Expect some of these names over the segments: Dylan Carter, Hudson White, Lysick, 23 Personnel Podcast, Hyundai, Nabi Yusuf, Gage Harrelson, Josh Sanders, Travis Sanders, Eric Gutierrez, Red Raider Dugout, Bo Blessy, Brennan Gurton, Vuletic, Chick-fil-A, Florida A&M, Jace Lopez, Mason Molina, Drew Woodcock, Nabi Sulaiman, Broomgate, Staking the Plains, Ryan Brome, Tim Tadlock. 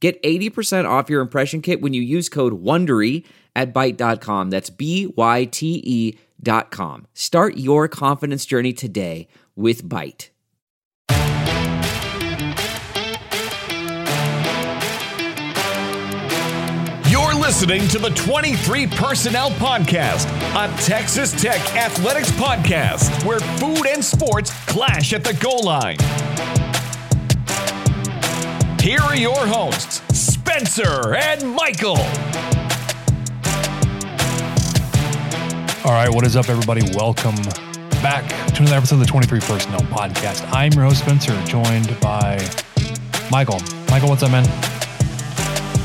Get 80% off your impression kit when you use code WONDERY at BYTE.com. That's BYTE.com. Start your confidence journey today with BYTE. Listening to the 23 Personnel Podcast, a Texas Tech athletics podcast where food and sports clash at the goal line. Here are your hosts, Spencer and Michael. All right, what is up, everybody? Welcome back to another episode of the 23 Personnel Podcast. I'm your host, Spencer, joined by Michael. Michael, what's up, man?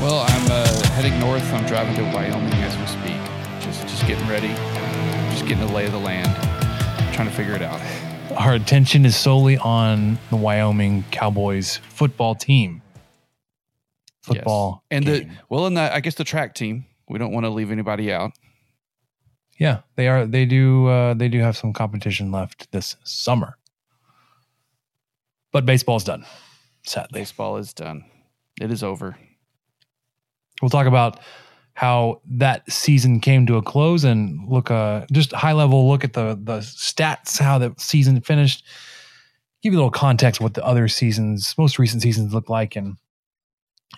Well, I'm heading north. I'm driving to Wyoming as we speak. Just getting ready. Just getting the lay of the land. Trying to figure it out. Our attention is solely on the Wyoming Cowboys football team. Football. Yes. And game. I guess the track team. We don't want to leave anybody out. Yeah, they are. They do have some competition left this summer. But baseball's done. Sadly, baseball is done. It is over. We'll talk about how that season came to a close and look just a high-level look at the stats, how the season finished, give you a little context what the other seasons, most recent seasons look like, and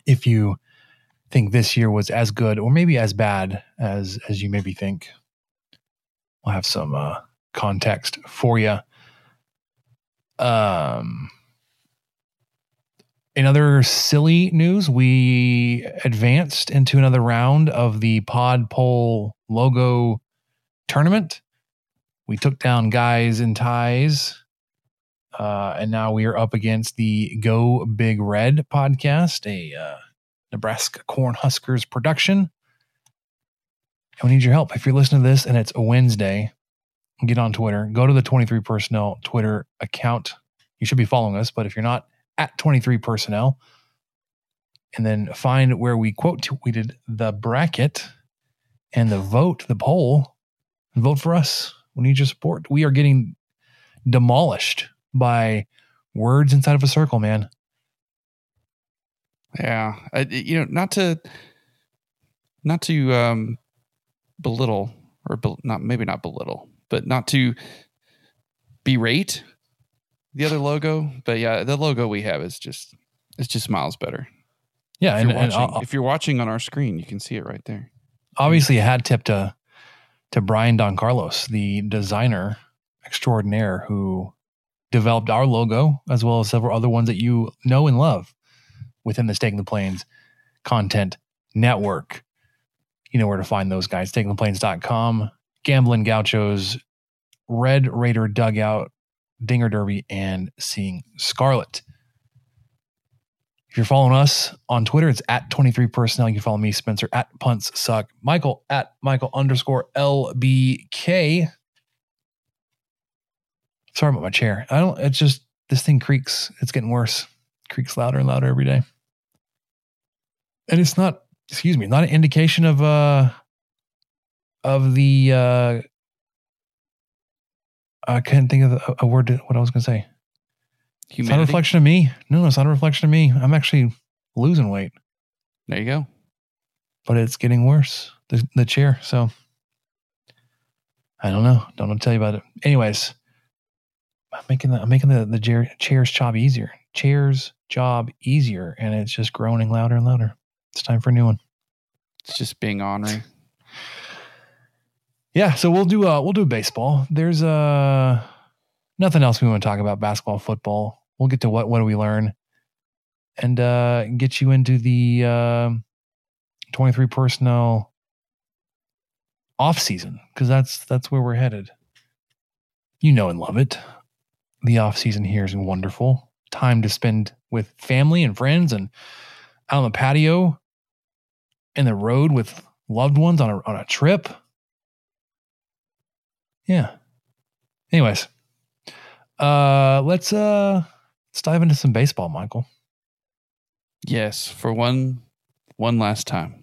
if you think this year was as good or maybe as bad as you maybe think. We'll have some context for you. In other silly news, we advanced into another round of the Pod Poll Logo Tournament. We took down Guys in Ties, and now we are up against the Go Big Red podcast, a Nebraska Cornhuskers production. I need your help. If you're listening to this and it's a Wednesday, get on Twitter. Go to the 23 Personnel Twitter account. You should be following us, but if you're not, at 23 Personnel, and then find where we tweeted the bracket and the vote, the poll, and vote for us. We need your support. We are getting demolished by words inside of a circle, man. Yeah. Not to belittle or not to berate the other logo, but yeah, the logo we have is just miles better. Yeah, if you're watching on our screen, you can see it right there. Obviously, a hat tip to Brian Don Carlos, the designer extraordinaire who developed our logo as well as several other ones that you know and love within the Staking the Plains content network. You know where to find those guys: stakingtheplains.com, Gambling Gauchos, Red Raider Dugout, Dinger Derby, and Seeing Scarlet. If you're following us on Twitter, it's at 23 Personnel. You can follow me, Spencer, at Punts Suck, Michael at Michael _ LBK. Sorry about my chair. It's just, this thing creaks. It's getting worse. Creaks louder and louder every day. And it's not an indication of the I couldn't think of a word to what I was going to say. Humanity? It's not a reflection of me. No, it's not a reflection of me. I'm actually losing weight. There you go. But it's getting worse, the chair. So I don't know. Don't want to tell you about it. Anyways, I'm making the chair's job easier. And it's just groaning louder and louder. It's time for a new one. It's just being ornery. Yeah, so we'll do baseball. There's nothing else we want to talk about. Basketball, football. We'll get to what do we learn, and get you into the 23 Personnel off season, because that's where we're headed. You know and love it. The off season here is wonderful time to spend with family and friends and out on the patio in the road with loved ones on a trip. Yeah. Anyways, let's dive into some baseball, Michael. Yes, for one last time.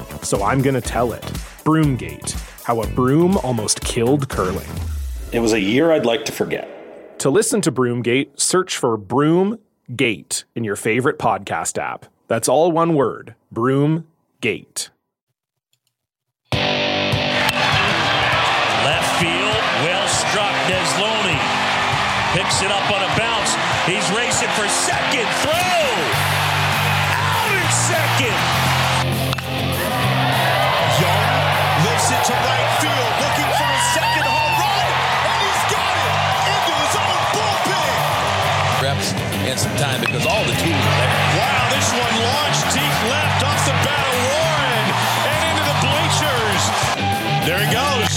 so I'm going to tell it. Broomgate, how a broom almost killed curling. It was a year I'd like to forget. To listen to Broomgate, search for Broomgate in your favorite podcast app. That's all one word, Broomgate. Left field, well struck. Desloney picks it up on a bounce. He's racing for second throw. Second. Young lifts it to right field, looking for his second home run, and he's got it into his own bullpen. Reps and some time because all the teams are there. Wow, this one launched deep left off the bat of Warren and into the bleachers. There he goes,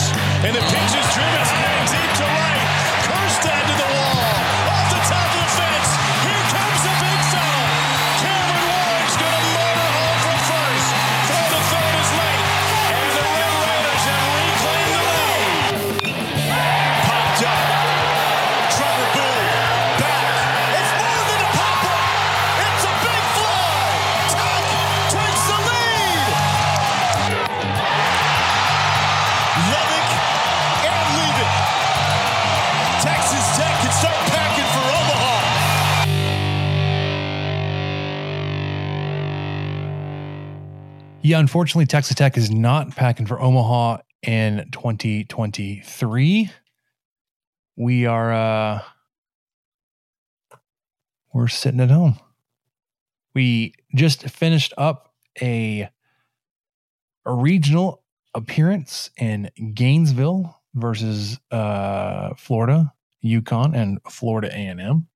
and the pitch is driven high and deep to right. Kirstad to the wall, off the top of the fence. Here comes the big fella. Yeah, unfortunately, Texas Tech is not packing for Omaha in 2023. We are, we're sitting at home. We just finished up a regional appearance in Gainesville versus Florida, UConn, and Florida A&M.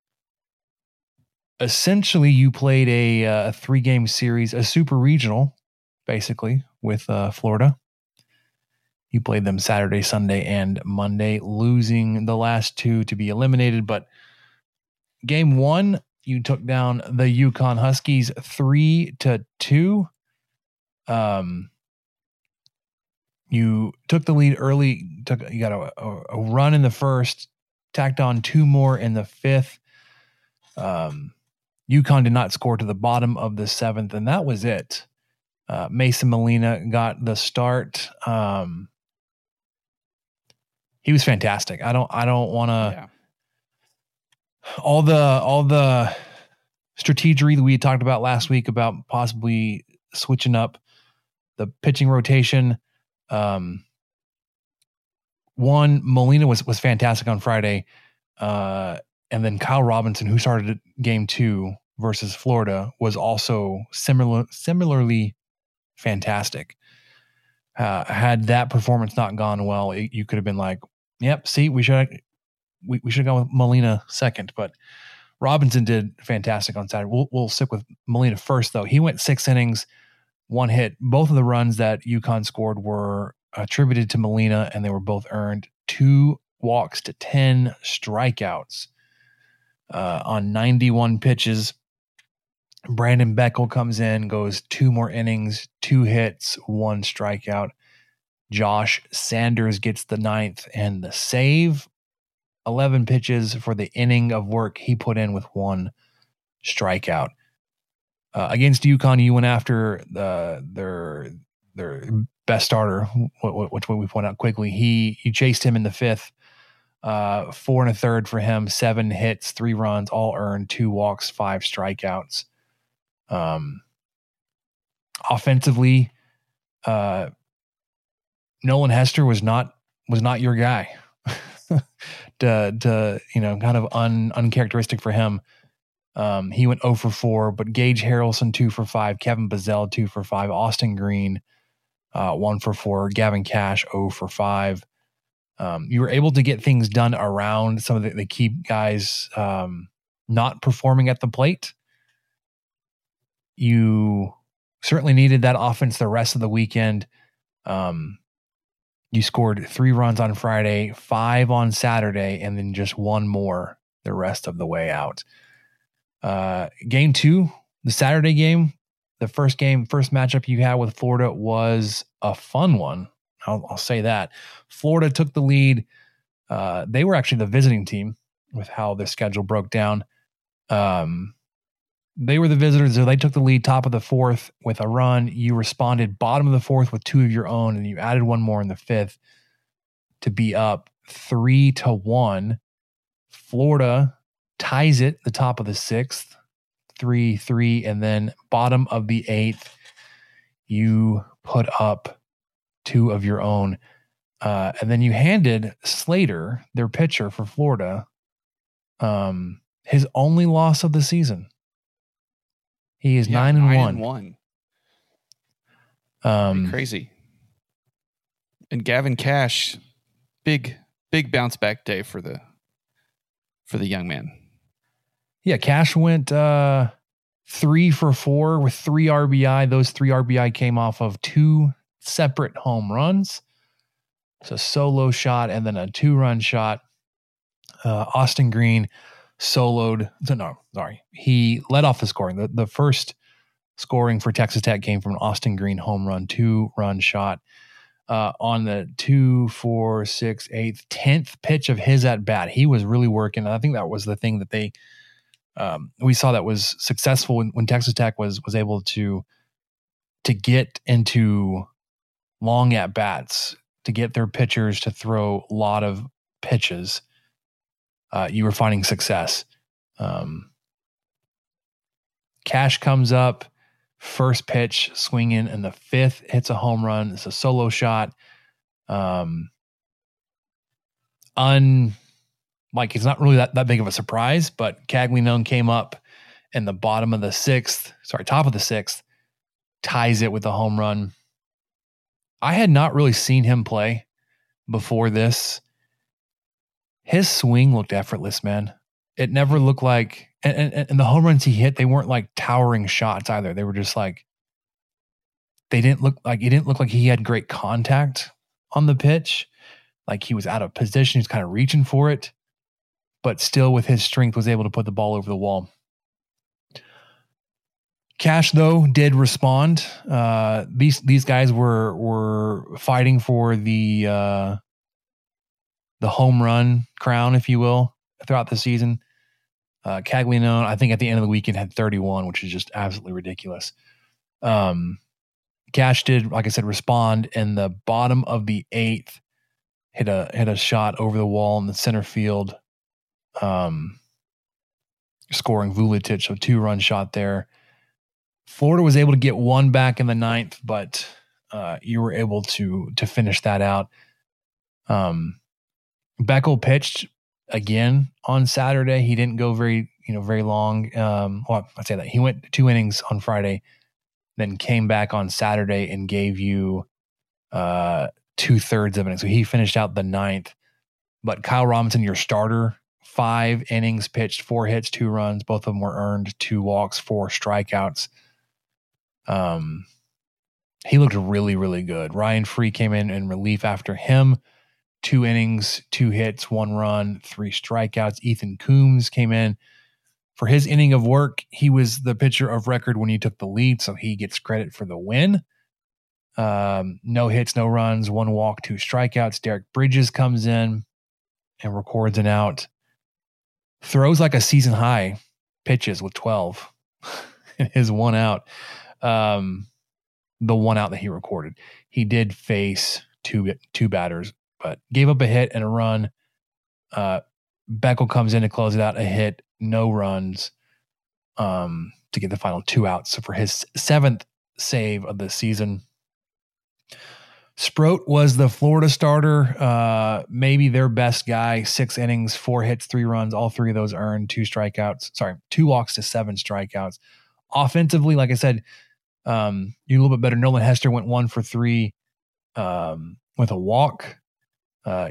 Essentially, you played a three-game series, a super regional, basically, with Florida. You played them Saturday, Sunday, and Monday, losing the last two to be eliminated. But Game one, you took down the UConn Huskies 3-2. You took the lead early. You got a run in the first, tacked on two more in the fifth. UConn did not score to the bottom of the seventh, and that was it. Mason Molina got the start. He was fantastic. I don't want to. Yeah. All the strategery that we talked about last week about possibly switching up the pitching rotation. One, Molina was fantastic on Friday. And then Kyle Robinson, who started game two versus Florida, was also similarly fantastic. Had that performance not gone well, you could have been like, "Yep, see, we should have gone with Molina second." But Robinson did fantastic on Saturday. We'll stick with Molina first, though. He went 6 innings, 1 hit. Both of the runs that UConn scored were attributed to Molina, and they were both earned. 2 walks to 10 strikeouts. On 91 pitches, Brandon Beckel comes in, goes 2 more innings, 2 hits, 1 strikeout. Josh Sanders gets the 9th and the save. 11 pitches for the inning of work he put in with 1 strikeout. Against UConn, you went after their best starter, which we point out quickly. You chased him in the 5th. 4 1/3 for him, 7 hits, 3 runs, all earned, 2 walks, 5 strikeouts. Offensively, Nolan Hester was not your guy. Kind of uncharacteristic for him. He went 0 for 4, but Gage Harrelson 2 for 5, Kevin Bazell 2 for 5, Austin Green 1 for 4, Gavin Cash 0 for 5. You were able to get things done around some of the key guys not performing at the plate. You certainly needed that offense the rest of the weekend. You scored 3 runs on Friday, 5 on Saturday, and then just 1 more the rest of the way out. Game two, the Saturday game, the first matchup you had with Florida was a fun one. I'll say that. Florida took the lead. They were actually the visiting team with how their schedule broke down. They were the visitors, so they took the lead top of the 4th with a run. You responded bottom of the 4th with 2 of your own, and you added 1 more in the 5th to be up 3-1. Florida ties it the top of the 6th, 3-3, and then bottom of the 8th, you put up 2 of your own. And then you handed Slater, their pitcher for Florida, his only loss of the season. He is 9-1. Crazy. And Gavin Cash, big bounce back day for the young man. Yeah. Cash went, 3 for 4 with 3 RBI. Those 3 RBI came off of 2 separate home runs. It's a solo shot and then a 2-run shot. Austin Green he led off the scoring. The first scoring for Texas Tech came from an Austin Green home run, 2-run shot. On the 2, 4, 6, 8, 10th pitch of his at bat, he was really working. I think that was the thing that they we saw that was successful when Texas Tech was able to get into long at-bats, to get their pitchers to throw a lot of pitches. You were finding success. Cash comes up, first pitch, swinging in the 5th, hits a home run. It's a solo shot. It's not really that big of a surprise, but Caglianone came up in the top of the 6th, ties it with a home run. I had not really seen him play before this. His swing looked effortless, man. It never looked like, and the home runs he hit, they weren't like towering shots either. They were just like, it didn't look like he had great contact on the pitch. Like he was out of position. He's kind of reaching for it. but still with his strength was able to put the ball over the wall. Cash, though, did respond. These guys were fighting for the home run crown, if you will, throughout the season. Caglianone, I think at the end of the weekend, had 31, which is just absolutely ridiculous. Cash did, like I said, respond in the bottom of the eighth. Hit a shot over the wall in the center field, scoring Vuletic, so 2-run shot there. Florida was able to get one back in the ninth, but you were able to finish that out. Beckel pitched again on Saturday. He didn't go very long. He went 2 innings on Friday, then came back on Saturday and gave you 2/3 of an inning. So he finished out the ninth. But Kyle Robinson, your starter, 5 innings pitched, 4 hits, 2 runs. Both of them were earned, 2 walks, 4 strikeouts. He looked really, really good. Ryan Free came in relief after him. 2 innings, 2 hits, 1 run, 3 strikeouts. Ethan Coombs came in for his inning of work. He was the pitcher of record when he took the lead, so he gets credit for the win. No hits, no runs, 1 walk, 2 strikeouts. Derek Bridges comes in and records an out. Throws like a season high, pitches with 12. His 1 out. The 1 out that he recorded. He did face two batters, but gave up a hit and a run. Beckel comes in to close it out, a hit, no runs, to get the final 2 outs. So for his 7th save of the season. Sproat was the Florida starter, maybe their best guy. 6 innings, 4 hits, 3 runs. All 3 of those earned, 2 strikeouts. Sorry, 2 walks to 7 strikeouts. Offensively, like I said, you're a little bit better. Nolan Hester went 1 for 3 with a walk.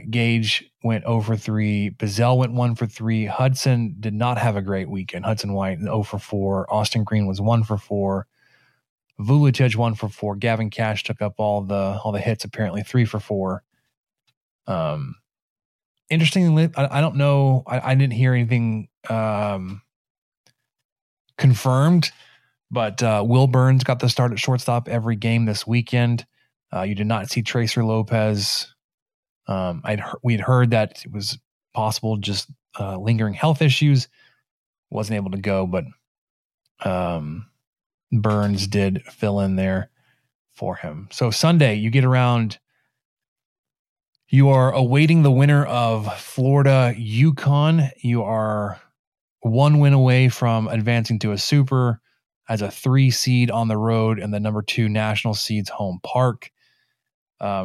Gage went 0 for 3. Bazell went 1 for 3. Hudson did not have a great weekend. Hudson White, 0 for 4. Austin Green was 1 for 4. Vuletic 1 for 4. Gavin Cash took up all the hits, apparently 3 for 4. Interestingly, I don't know. I didn't hear anything confirmed, but Will Burns got the start at shortstop every game this weekend. You did not see Tracer Lopez. We'd heard that it was possible, just lingering health issues. Wasn't able to go, but Burns did fill in there for him. So Sunday, you get around. You are awaiting the winner of Florida UConn. You are 1 win away from advancing to a super as a 3 seed on the road and the number 2 national seed's home park.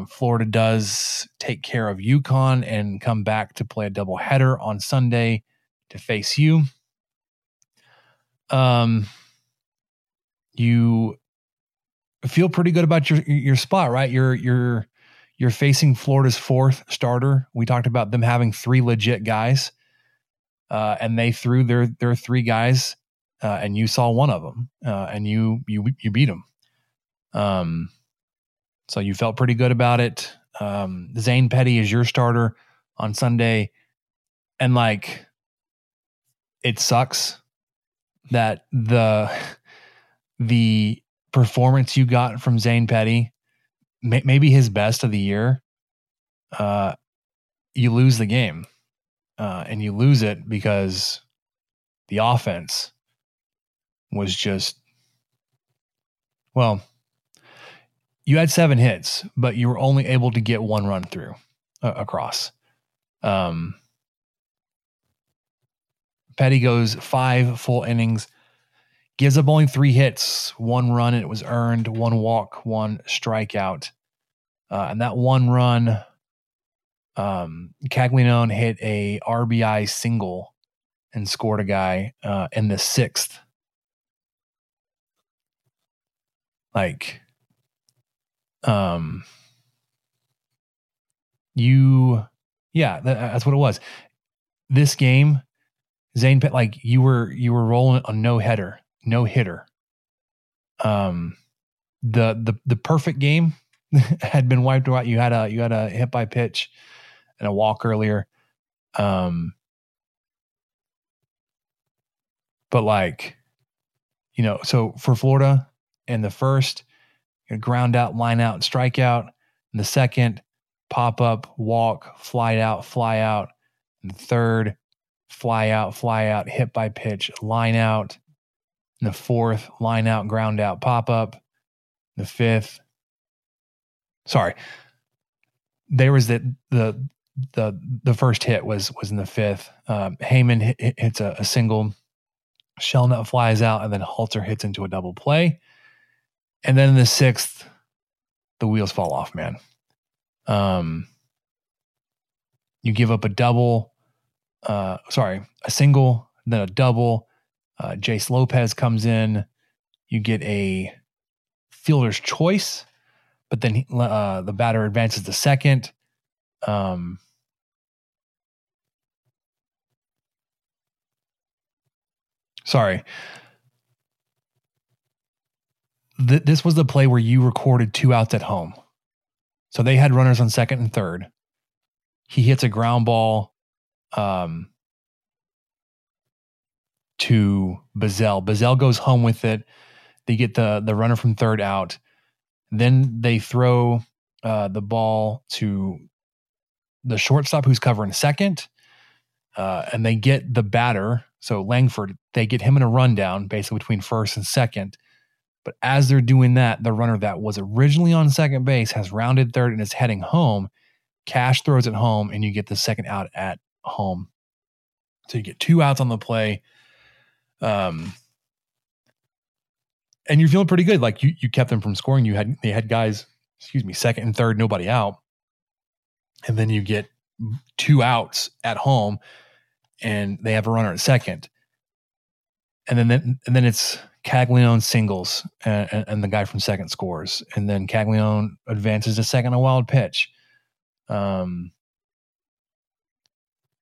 Florida does take care of UConn and come back to play a doubleheader on Sunday to face you. You feel pretty good about your spot, right? You're facing Florida's 4th starter. We talked about them having 3 legit guys, and they threw their 3 guys, and you saw 1 of them, and you beat them. So you felt pretty good about it. Zane Petty is your starter on Sunday, and it sucks that the performance you got from Zane Petty, maybe his best of the year, you lose the game, and you lose it because the offense was just, well, you had 7 hits, but you were only able to get 1 run through across. Petty goes 5 full innings. Gives up only 3 hits, 1 run, and it was earned, 1 walk, 1 strikeout. And that 1 run, Caglianone hit a RBI single and scored a guy in the 6th. That's what it was. This game, Zane Pitt, you were rolling a no hitter. The perfect game had been wiped out. You had a hit by pitch and a walk earlier. But like, you know, so for Florida in the first, ground out, line out, and strike out. In the second, pop up, walk, fly out, and the third, fly out, hit by pitch, line out. In the fourth, line out, ground out, pop up. In the fifth, sorry, there was the first hit was in the fifth. Heyman hits a single. Shellnut flies out, and then Halter hits into a double play. And then in the sixth, the wheels fall off, man. You give up a single, then a double. Jace Lopez comes in. You get a fielder's choice, but then the batter advances to second. Sorry. This was the play where you recorded two outs at home. So they had runners on second and third. He hits a ground ball to Bazell. Bazell goes home with it. They get the runner from third out. Then they throw the ball to the shortstop who's covering second. And they get the batter. So Langford, they get him in a rundown basically between first and second. But as they're doing that, the runner that was originally on second base has rounded third and is heading home. Cash throws it home, and you get the second out at home. So you get two outs on the play. And you're feeling pretty good. Like you kept them from scoring. They had guys, second and third, nobody out. And then you get two outs at home, and they have a runner at second. And then it's Caglianone singles, and the guy from second scores. And then Caglianone advances to second on a wild pitch. Then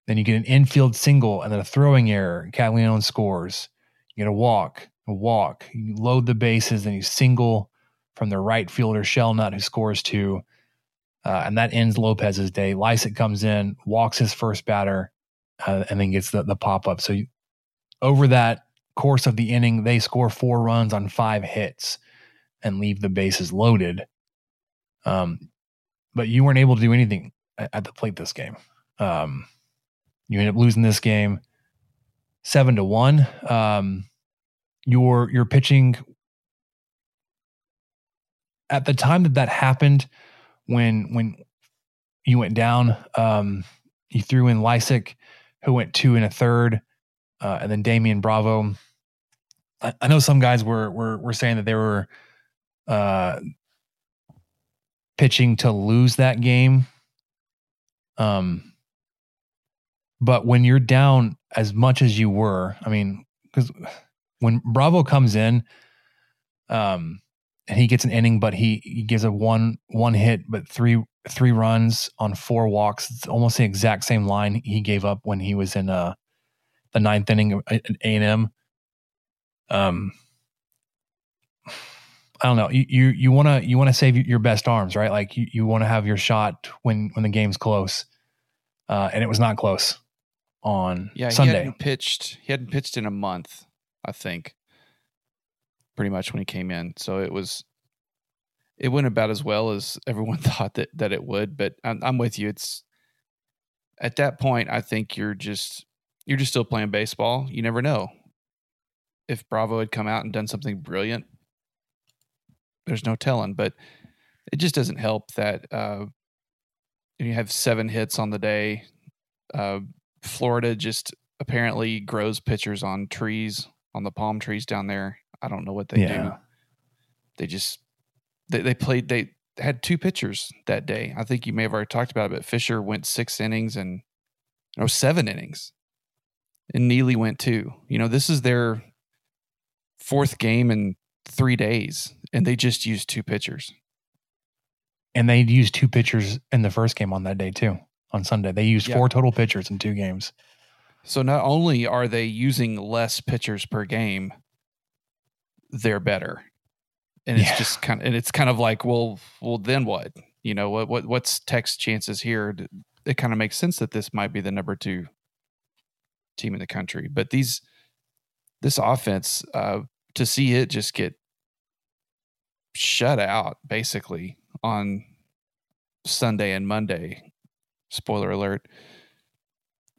you get an infield single and then a throwing error. Caglianone scores. You get a walk. You load the bases, and you single from the right fielder, Shellnut, who scores two. And that ends Lopez's day. Lysick comes in, walks his first batter, and then gets the pop-up. So over that course of the inning, they score 4 runs on 5 hits and leave the bases loaded. But you weren't able to do anything at the plate this game. You end up losing this game 7-1. Your pitching at the time that happened, when you went down, you threw in Lysick, who went 2 1/3. And then Damian Bravo. I know some guys were saying that they were pitching to lose that game. But when you're down as much as you were, I mean, because when Bravo comes in, and he gets an inning, but he gives a one hit, but three runs on 4 walks. It's almost the exact same line he gave up when he was in the 9th inning at A&M. I don't know. You want to save your best arms, right? Like you want to have your shot when the game's close, and it was not close on Sunday. He hadn't pitched in a month, I think, pretty much when he came in. So it went about as well as everyone thought that it would. But I'm with you. It's at that point, I think you're just still playing baseball. You never know. If Bravo had come out and done something brilliant, there's no telling. But it just doesn't help that you have 7 hits on the day. Florida just apparently grows pitchers on trees, on the palm trees down there. I don't know what they do. They just they had 2 pitchers that day. I think you may have already talked about it, but Fisher went 7 innings. And Neely went 2. You know, this is their 4th game in 3 days, and they just used 2 pitchers. And they used 2 pitchers in the first game on that day too, on Sunday. They used 4 total pitchers in 2 games. So not only are they using less pitchers per game, they're better. And it's just kind of like, well, then what? You know, what's Tech's chances here? It kind of makes sense that this might be the number 2 team in the country, but these this offense, to see it just get shut out basically on Sunday and Monday, spoiler alert,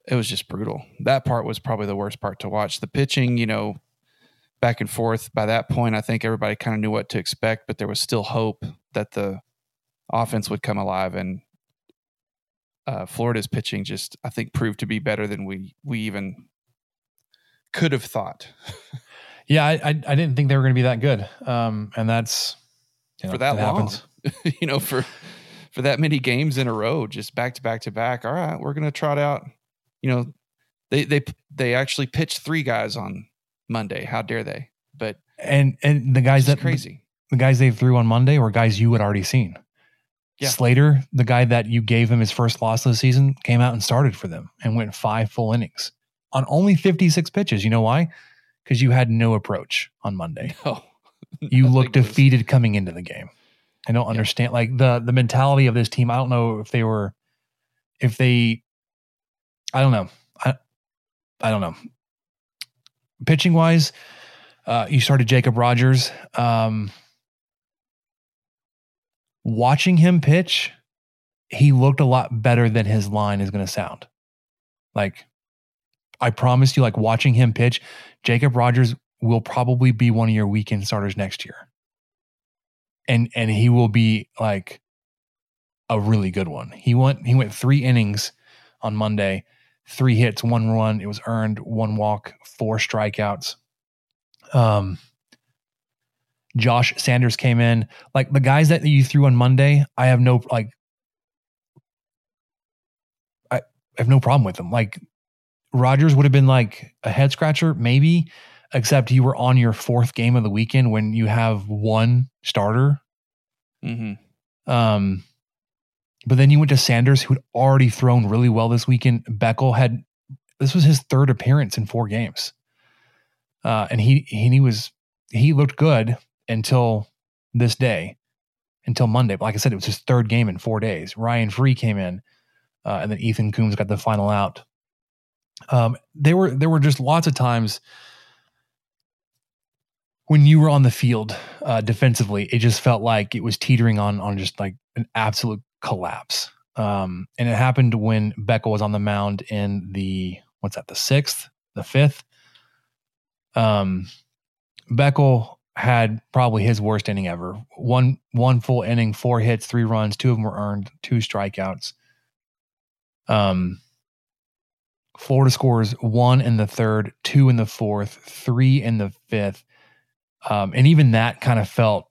it was just brutal. That part was probably the worst part to watch. The pitching, you know, back and forth. By that point, I think everybody kind of knew what to expect, but there was still hope that the offense would come alive. And Florida's pitching just, I think, proved to be better than we even could have thought. Yeah, I didn't think they were going to be that good. And that's, you know, for that long, you know, for that many games in a row, just back to back to back. All right, we're going to trot out. You know, they actually pitched three guys on Monday. How dare they? But and the guys that crazy, the guys they threw on Monday were guys you had already seen. Yeah. Slater, the guy that you gave him his first loss of the season, came out and started for them and went 5 full innings on only 56 pitches. You know why? Because you had no approach on Monday. No, you looked defeated coming into the game. I don't understand, like the mentality of this team. I don't know if they were, I don't know. I don't know. Pitching wise, you started Jacob Rogers. Watching him pitch, he looked a lot better than his line is going to sound. Like, I promise you, like, watching him pitch, Jacob Rogers will probably be one of your weekend starters next year. And he will be like a really good one. He went 3 innings on Monday. 3 hits, 1 run. It was earned, 1 walk, 4 strikeouts. Josh Sanders came in. Like, the guys that you threw on Monday, I have no problem with them. Like, Rogers would have been like a head scratcher, maybe, except you were on your 4th game of the weekend when you have 1 starter. Mm-hmm. But then you went to Sanders, who'd already thrown really well this weekend. Beckel had, this was his 3rd appearance in 4 games. And he looked good until this day, until Monday. But like I said, it was his 3rd game in 4 days. Ryan Free came in, and then Ethan Coombs got the final out. There were just lots of times when you were on the field defensively, it just felt like it was teetering on just like an absolute collapse. And it happened when Beckel was on the mound in the 5th. Beckel had probably his worst inning ever. One full inning, 4 hits, 3 runs, 2 of them were earned, 2 strikeouts. Florida scores 1 in the 3rd, 2 in the 4th, 3 in the 5th. And even that kind of felt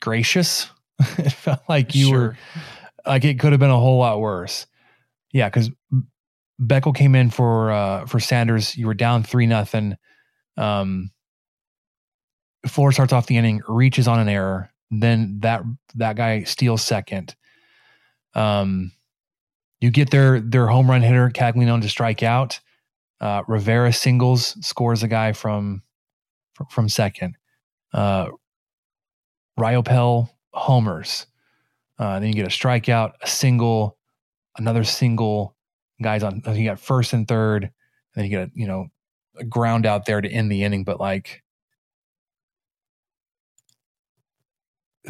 gracious. It felt like you were like, it could have been a whole lot worse. Yeah. Cause Beckel came in for Sanders. You were down 3-0. Florida starts off the inning, reaches on an error. Then that guy steals 2nd. You get their home run hitter, Caglianone, to strike out. Rivera singles, scores a guy from 2nd. Ryopel homers. Then you get a strikeout, a single, another single. Guys on, you got 1st and 3rd. And then you get a ground out there to end the inning. But like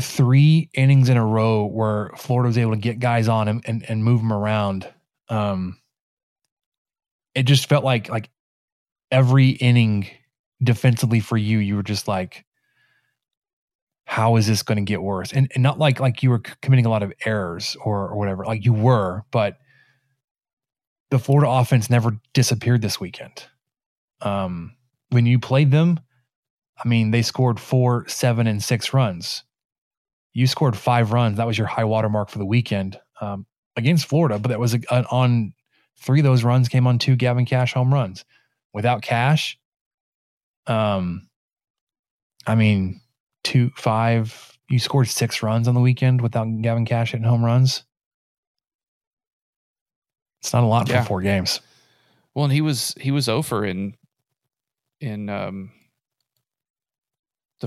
3 innings in a row where Florida was able to get guys on him and move them around. It just felt like every inning defensively for you were just like, how is this going to get worse? And not like you were committing a lot of errors or whatever, like you were, but the Florida offense never disappeared this weekend. When you played them, I mean, they scored 4, 7, and 6 runs. You scored 5 runs. That was your high water mark for the weekend against Florida, but that was on 3 of those runs came on 2 Gavin Cash home runs. Without Cash, I mean, 2, 5. You scored 6 runs on the weekend without Gavin Cash hitting home runs. It's not a lot for 4 games. Well, and he was 0 for in the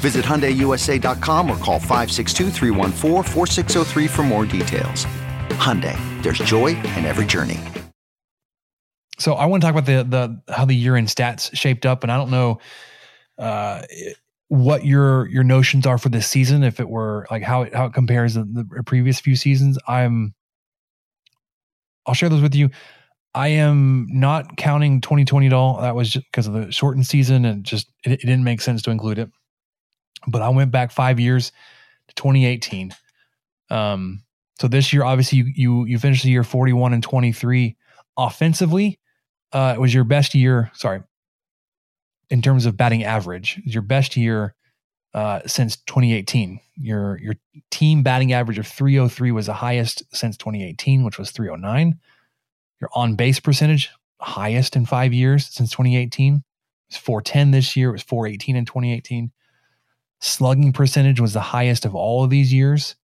Visit HyundaiUSA.com or call 562-314-4603 for more details. Hyundai, there's joy in every journey. So I want to talk about the how the year-end stats shaped up, and I don't know what your notions are for this season, if it were like how it compares to the previous few seasons. I'll share those with you. I am not counting 2020 at all. That was just because of the shortened season, and just it didn't make sense to include it. But I went back 5 years to 2018. So this year, obviously, you finished the year 41-23 offensively. It was your best year. Sorry, in terms of batting average, it was your best year since 2018. Your team batting average of 303 was the highest since 2018, which was 309. Your on base percentage, highest in 5 years since 2018. It was 410 this year. It was 418 in 2018. Slugging percentage was the highest of all of these years.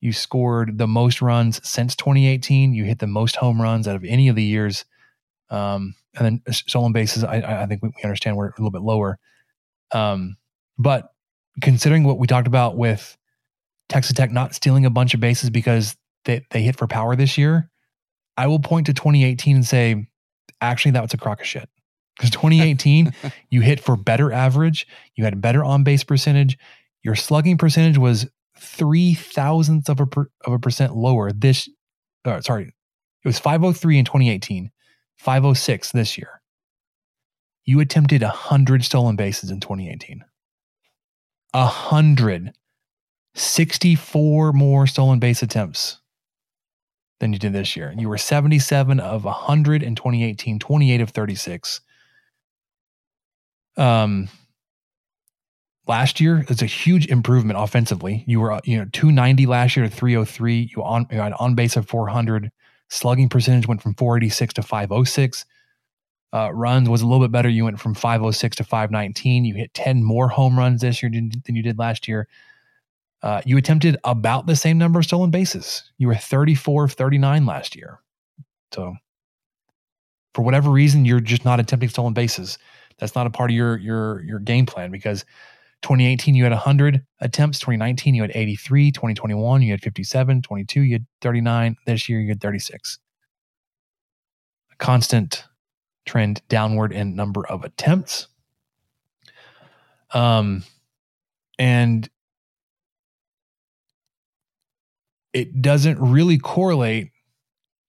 You scored the most runs since 2018. You hit the most home runs out of any of the years. And then stolen bases, I think we understand we're a little bit lower. But considering what we talked about with Texas Tech not stealing a bunch of bases because they hit for power this year, I will point to 2018 and say, actually, that was a crock of shit. Because 2018, you hit for better average. You had better on-base percentage. Your slugging percentage was 0.03 of a percent lower this. It was 503 in 2018, 506 this year. You attempted 100 stolen bases in 2018. 100. 64 more stolen base attempts than you did this year. You were 77 of 100 in 2018, 28 of 36. Last year, it's a huge improvement offensively. You were 290 last year to 303. You had on base of 400. Slugging percentage went from 486 to 506. Runs was a little bit better. You went from 506 to 519. You hit 10 more home runs this year than you did last year. You attempted about the same number of stolen bases. You were 34 of 39 last year. So for whatever reason, you're just not attempting stolen bases. That's not a part of your game plan, because 2018, you had 100 attempts. 2019, you had 83. 2021, you had 57. 22, you had 39. This year, you had 36. A constant trend downward in number of attempts. And it doesn't really correlate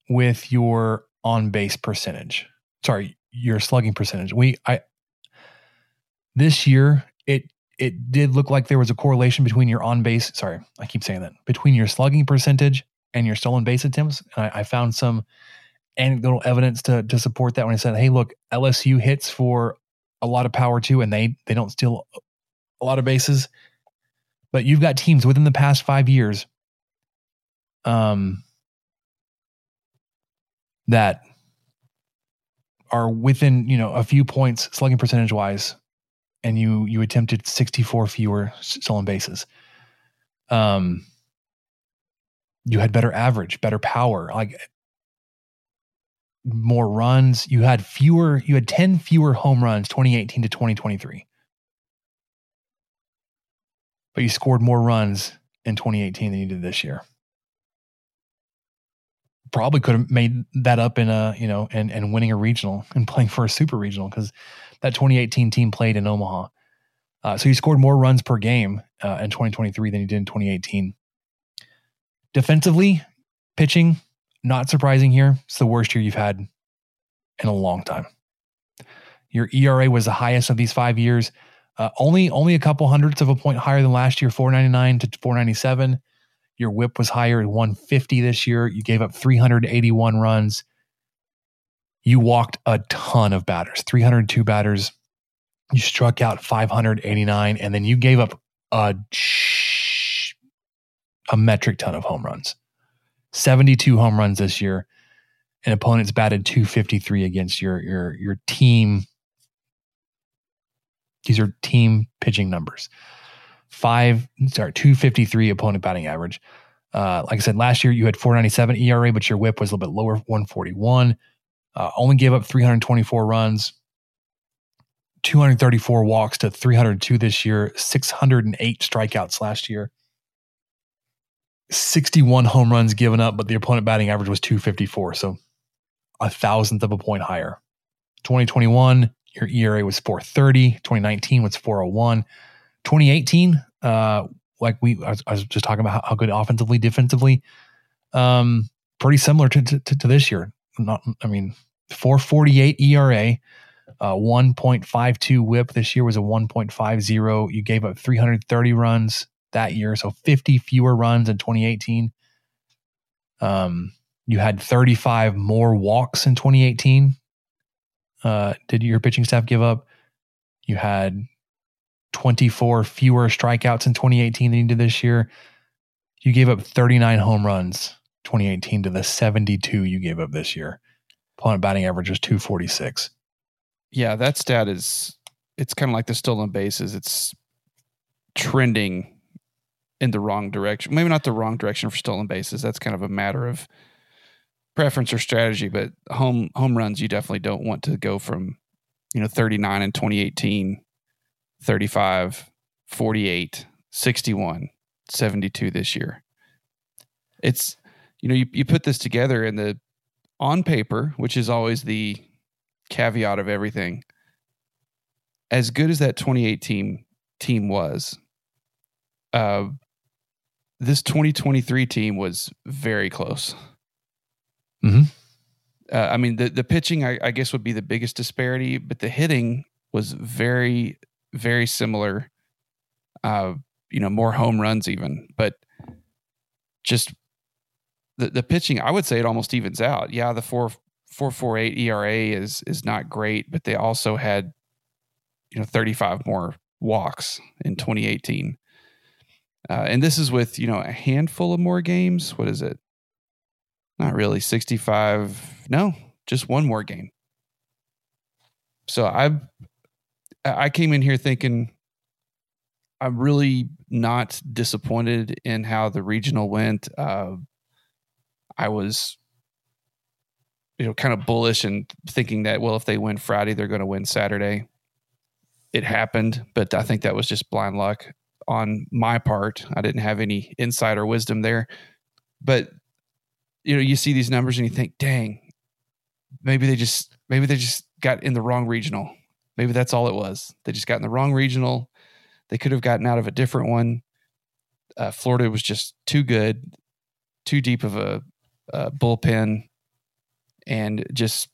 with your on-base percentage. Sorry, your slugging percentage. This year, it did look like there was a correlation between your on-base. Sorry, I keep saying that. Between your slugging percentage and your stolen base attempts. And I found some anecdotal evidence to support that when I said, hey, look, LSU hits for a lot of power too, and they don't steal a lot of bases. But you've got teams within the past 5 years that are within, a few points slugging percentage wise, and you attempted 64 fewer stolen bases. You had better average, better power, like more runs. You had 10 fewer home runs, 2018 to 2023, but you scored more runs in 2018 than you did this year. Probably could have made that up in and winning a regional and playing for a super regional, because that 2018 team played in Omaha. So you scored more runs per game in 2023 than you did in 2018. Defensively, pitching, not surprising here. It's the worst year you've had in a long time. Your ERA was the highest of these 5 years, only a couple hundredths of a point higher than last year, 499 to 497. Your whip was higher at 150 this year. You gave up 381 runs. You walked a ton of batters, 302 batters. You struck out 589, and then you gave up a metric ton of home runs. 72 home runs this year, and opponents batted 253 against your team. These are team pitching numbers. 253 opponent batting average. Like I said, last year you had 497 ERA, but your whip was a little bit lower, 141. Only gave up 324 runs, 234 walks to 302 this year, 608 strikeouts last year, 61 home runs given up, but the opponent batting average was 254, so 1/1000th of a point higher. 2021, your ERA was 430. 2019 was 401. 2018, I was just talking about how good offensively, defensively, pretty similar to this year. 4.48 ERA, 1.52 whip. This year was a 1.50. You gave up 330 runs that year, so 50 fewer runs in 2018. You had 35 more walks in 2018. Did your pitching staff give up? You had 24 fewer strikeouts in 2018 than you did this year. You gave up 39 home runs 2018 to the 72 you gave up this year. Opponent batting average was 246. Yeah, that stat it's kind of like the stolen bases. It's trending in the wrong direction. Maybe not the wrong direction for stolen bases. That's kind of a matter of preference or strategy, but home runs, you definitely don't want to go from 39 in 2018, 35, 48, 61, 72 this year. It's, you put this together, and on paper, which is always the caveat of everything, as good as that 2018 team was, this 2023 team was very close. Mm-hmm. I mean, the pitching, I guess, would be the biggest disparity, but the hitting was very, very similar. You know, more home runs even, but just the pitching, I would say it almost evens out. Yeah, the 4.48 ERA is not great, but they also had, 35 more walks in 2018. And this is with, a handful of more games. What is it? Not really 65. No, just one more game. So I came in here thinking I'm really not disappointed in how the regional went. I was, kind of bullish and thinking that, well, if they win Friday, they're going to win Saturday. It happened, but I think that was just blind luck on my part. I didn't have any insight or wisdom there. But, you see these numbers and you think, dang, maybe they just got in the wrong regional. Maybe that's all it was. They just got in the wrong regional. They could have gotten out of a different one. Florida was just too good, too deep of a bullpen, and just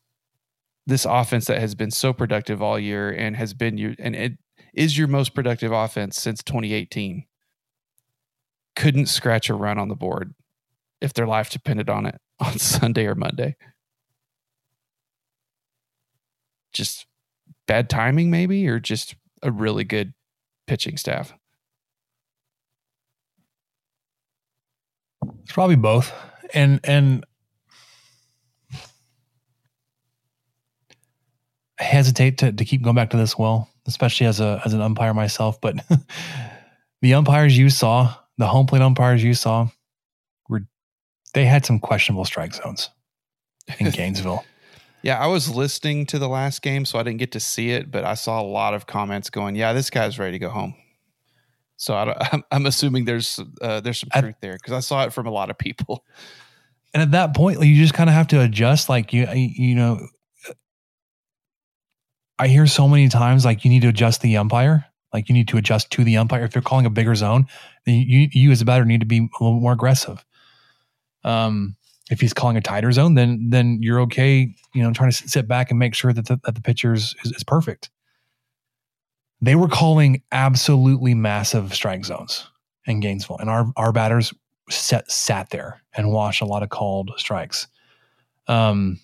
this offense that has been so productive all year and has been and it is your most productive offense since 2018. Couldn't scratch a run on the board if their life depended on it on Sunday or Monday. Just bad timing, maybe, or just a really good pitching staff. It's probably both, and I hesitate to keep going back to this, well, especially as an umpire myself, but the umpires you saw, the home plate umpires you saw, they had some questionable strike zones in Gainesville. Yeah, I was listening to the last game, so I didn't get to see it, but I saw a lot of comments going, yeah, this guy's ready to go home. So I'm assuming there's some truth there, because I saw it from a lot of people. And at that point, you just kind of have to adjust. Like, you know, I hear so many times, like, you need to adjust the umpire. Like, you need to adjust to the umpire. If they're calling a bigger zone, then you as a batter need to be a little more aggressive. If he's calling a tighter zone, then you're okay, trying to sit back and make sure that the pitcher is perfect. They were calling absolutely massive strike zones in Gainesville, and our batters sat there and watched a lot of called strikes. Right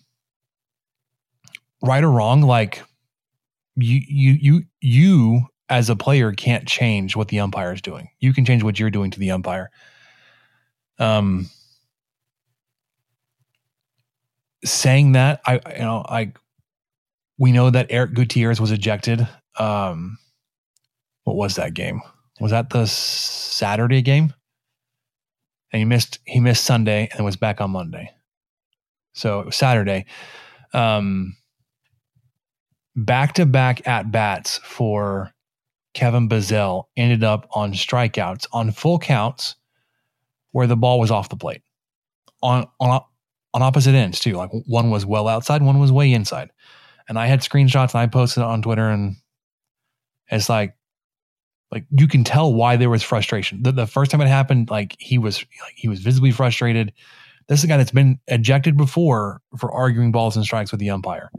or wrong, like, you as a player can't change what the umpire is doing. You can change what you're doing to the umpire. Saying that, we know that Eric Gutierrez was ejected. What was that game? Was that the Saturday game? And he missed Sunday and was back on Monday. So it was Saturday. Back-to-back at-bats for Kevin Bazell ended up on strikeouts, on full counts, where the ball was off the plate. On opposite ends, too. Like, one was well outside, one was way inside. And I had screenshots, and I posted it on Twitter, and it's like you can tell why there was frustration. The first time it happened, he was visibly frustrated. This is a guy that's been ejected before for arguing balls and strikes with the umpire.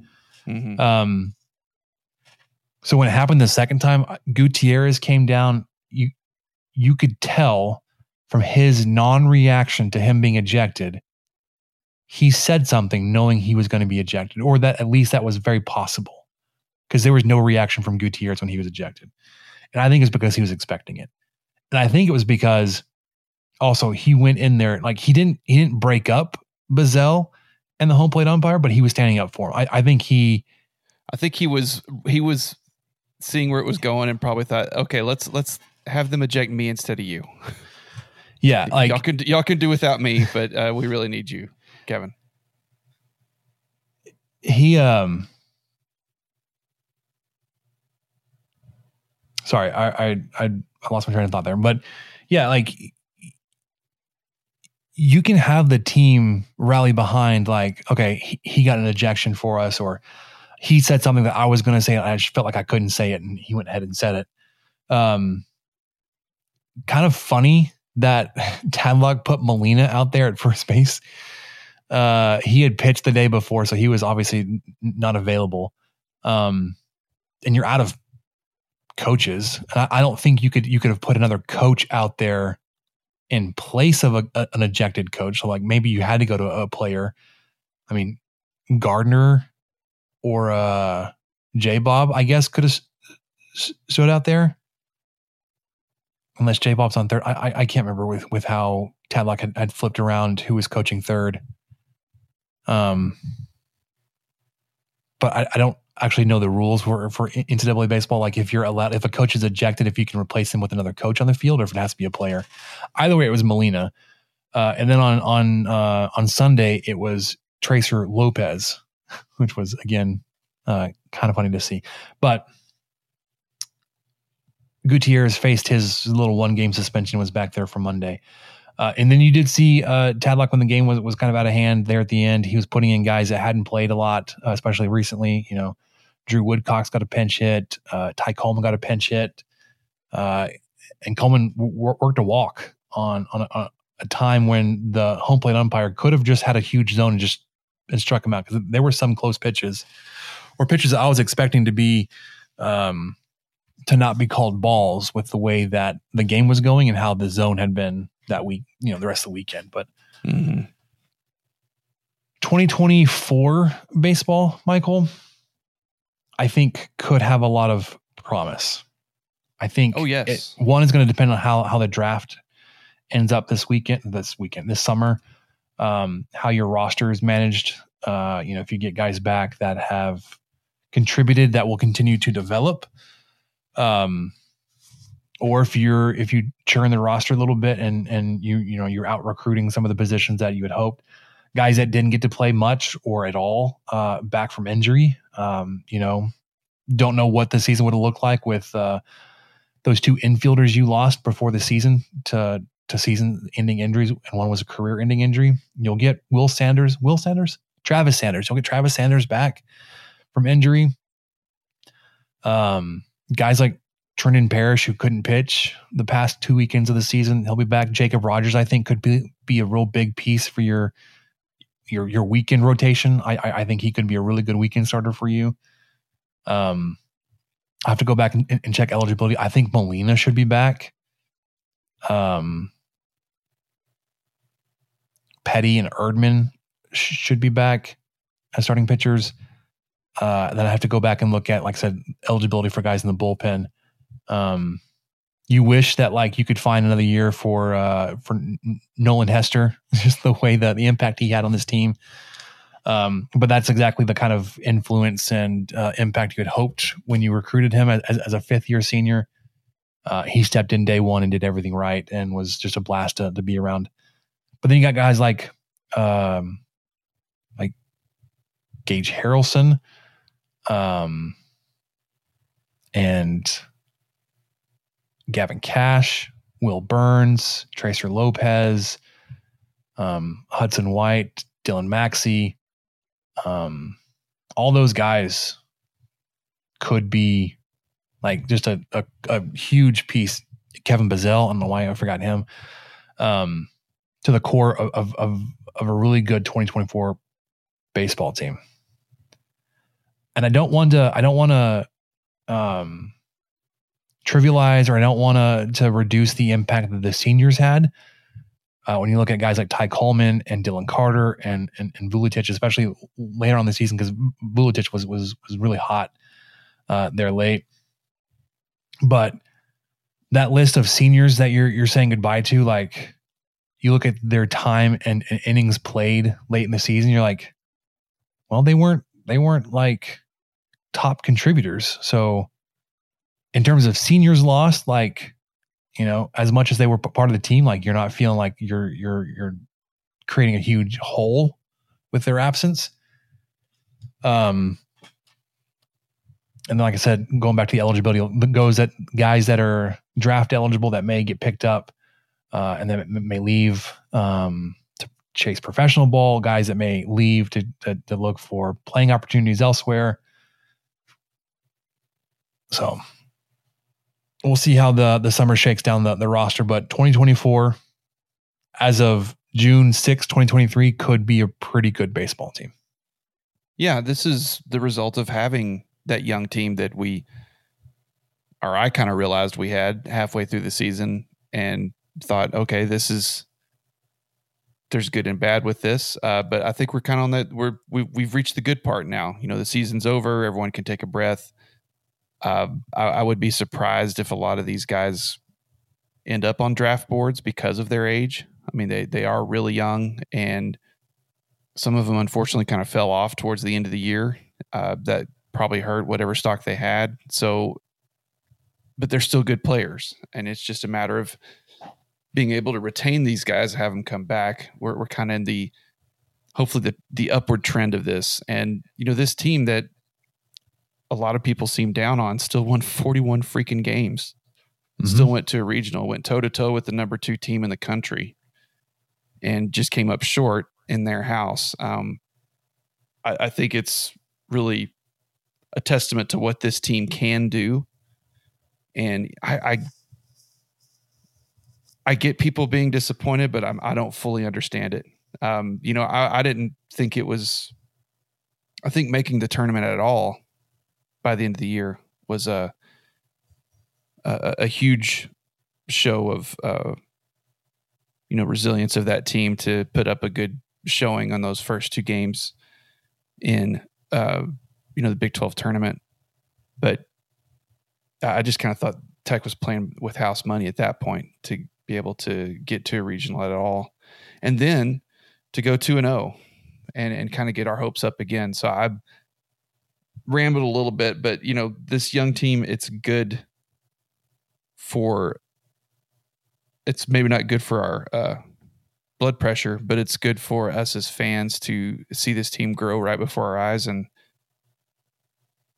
Mm-hmm. So when it happened the second time, Gutierrez came down. You could tell from his non-reaction to him being ejected, he said something knowing he was going to be ejected, or that at least that was very possible, because there was no reaction from Gutierrez when he was ejected. And I think it's because he was expecting it. And I think it was because also he went in there, like, he didn't break up Bazell and the home plate umpire, but he was standing up for him. I think he was seeing where it was going and probably thought, okay, let's have them eject me instead of you. Yeah, like, y'all can do without me, but we really need you, Kevin. Sorry, I lost my train of thought there, but yeah, like, you can have the team rally behind, like, okay, he got an ejection for us, or he said something that I was going to say, and I just felt like I couldn't say it, and he went ahead and said it. Kind of funny that Tadlock put Molina out there at first base. He had pitched the day before, so he was obviously not available. And you're out of coaches. I don't think you could have put another coach out there in place of an ejected coach. So like maybe you had to go to a player. I mean, Gardner or J-Bob, I guess, could have stood out there. Unless J-Bob's on third. I can't remember with how Tadlock had flipped around who was coaching third. But I don't actually know the rules for NCAA baseball. Like if you're allowed, if a coach is ejected, if you can replace him with another coach on the field, or if it has to be a player. Either way, it was Molina. And then on Sunday, it was Tracer Lopez, which was, again, kind of funny to see. But Gutierrez faced his little one-game suspension, was back there for Monday. And then you did see Tadlock, when the game was kind of out of hand there at the end. He was putting in guys that hadn't played a lot, especially recently. You know, Drew Woodcock's got a pinch hit. Ty Coleman got a pinch hit. And Coleman worked a walk on a time when the home plate umpire could have just had a huge zone and just struck him out, because there were some close pitches, or pitches that I was expecting to be to not be called balls with the way that the game was going and how the zone had been that week, you know, the rest of the weekend. But 2024 baseball, Michael, I think could have a lot of promise. I think, one is going to depend on how the draft ends up this summer, how your roster is managed. You know, if you get guys back that have contributed, that will continue to develop, or if you churn the roster a little bit and you know you're out recruiting some of the positions that you had hoped, guys that didn't get to play much or at all back from injury. You know, don't know what the season would have looked like with those two infielders you lost before the season to season-ending injuries, and one was a career-ending injury. You'll get Travis Sanders. You'll get Travis Sanders back from injury. Guys like Trenton Parrish, who couldn't pitch the past two weekends of the season, he'll be back. Jacob Rogers, I think, could be a real big piece for your weekend rotation. I think he could be a really good weekend starter for you. I have to go back and check eligibility. I think Molina should be back. Petty and Erdman should be back as starting pitchers. Then I have to go back and look at, like I said, eligibility for guys in the bullpen. You wish that like you could find another year for Nolan Hester, just the way that the impact he had on this team. But that's exactly the kind of influence and impact you had hoped when you recruited him as a fifth-year senior. He stepped in day one and did everything right and was just a blast to be around. But then you got guys like Gage Harrelson, and Gavin Cash, Will Burns, Tracer Lopez, Hudson White, Dylan Maxey. All those guys could be like just a huge piece. Kevin Bazell, I don't know why I forgot him, to the core of a really good 2024 baseball team. And I don't want to trivialize, or I don't want to reduce the impact that the seniors had. When you look at guys like Ty Coleman and Dylan Carter and Vuletic, especially later on the season, because Vuletic was really hot there late. But that list of seniors that you're saying goodbye to, like you look at their time and innings played late in the season, you're like, well, they weren't like top contributors. So in terms of seniors lost, like, you know, as much as they were part of the team, like you're not feeling like you're creating a huge hole with their absence. And like I said, going back to the eligibility, goes that guys that are draft eligible that may get picked up and then may leave to chase professional ball, guys that may leave to look for playing opportunities elsewhere. So we'll see how the summer shakes down the roster, but 2024 as of June 6, 2023 could be a pretty good baseball team. Yeah, this is the result of having that young team that I kind of realized we had halfway through the season and thought, okay, there's good and bad with this. But I think we're kind of on that. We've reached the good part now. You know, the season's over. Everyone can take a breath. I would be surprised if a lot of these guys end up on draft boards because of their age. I mean, they are really young, and some of them unfortunately kind of fell off towards the end of the year. That probably hurt whatever stock they had. So, but they're still good players, and it's just a matter of being able to retain these guys, have them come back. We're kind of in hopefully the upward trend of this. And, you know, this team that a lot of people seem down on still won 41 freaking games. Mm-hmm. Still went to a regional, went toe-to-toe with the number 2 team in the country, and just came up short in their house. I think it's really a testament to what this team can do. And I get people being disappointed, but I don't fully understand it. You know, I didn't think it was. I think making the tournament at all by the end of the year was a huge show of resilience of that team to put up a good showing on those first 2 games in the Big 12 tournament. But I just kind of thought Tech was playing with house money at that point to be able to get to a regional at all, and then to go 2-0 and kind of get our hopes up again. So I rambled a little bit, but you know, this young team, it's maybe not good for our blood pressure, but it's good for us as fans to see this team grow right before our eyes and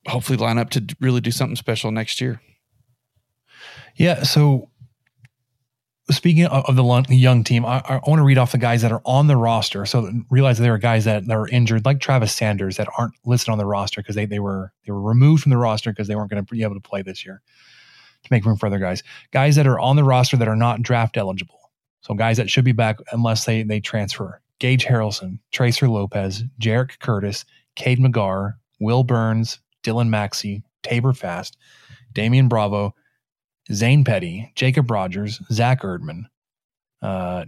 hopefully line up to really do something special next year. Yeah. So speaking of the young team, I want to read off the guys that are on the roster. So realize that there are guys that are injured, like Travis Sanders, that aren't listed on the roster because they were removed from the roster because they weren't going to be able to play this year to make room for other guys. Guys that are on the roster that are not draft eligible. So guys that should be back unless they transfer. Gage Harrelson, Tracer Lopez, Jarek Curtis, Cade McGar, Will Burns, Dylan Maxey, Tabor Fast, Damian Bravo, Zane Petty, Jacob Rogers, Zach Erdman,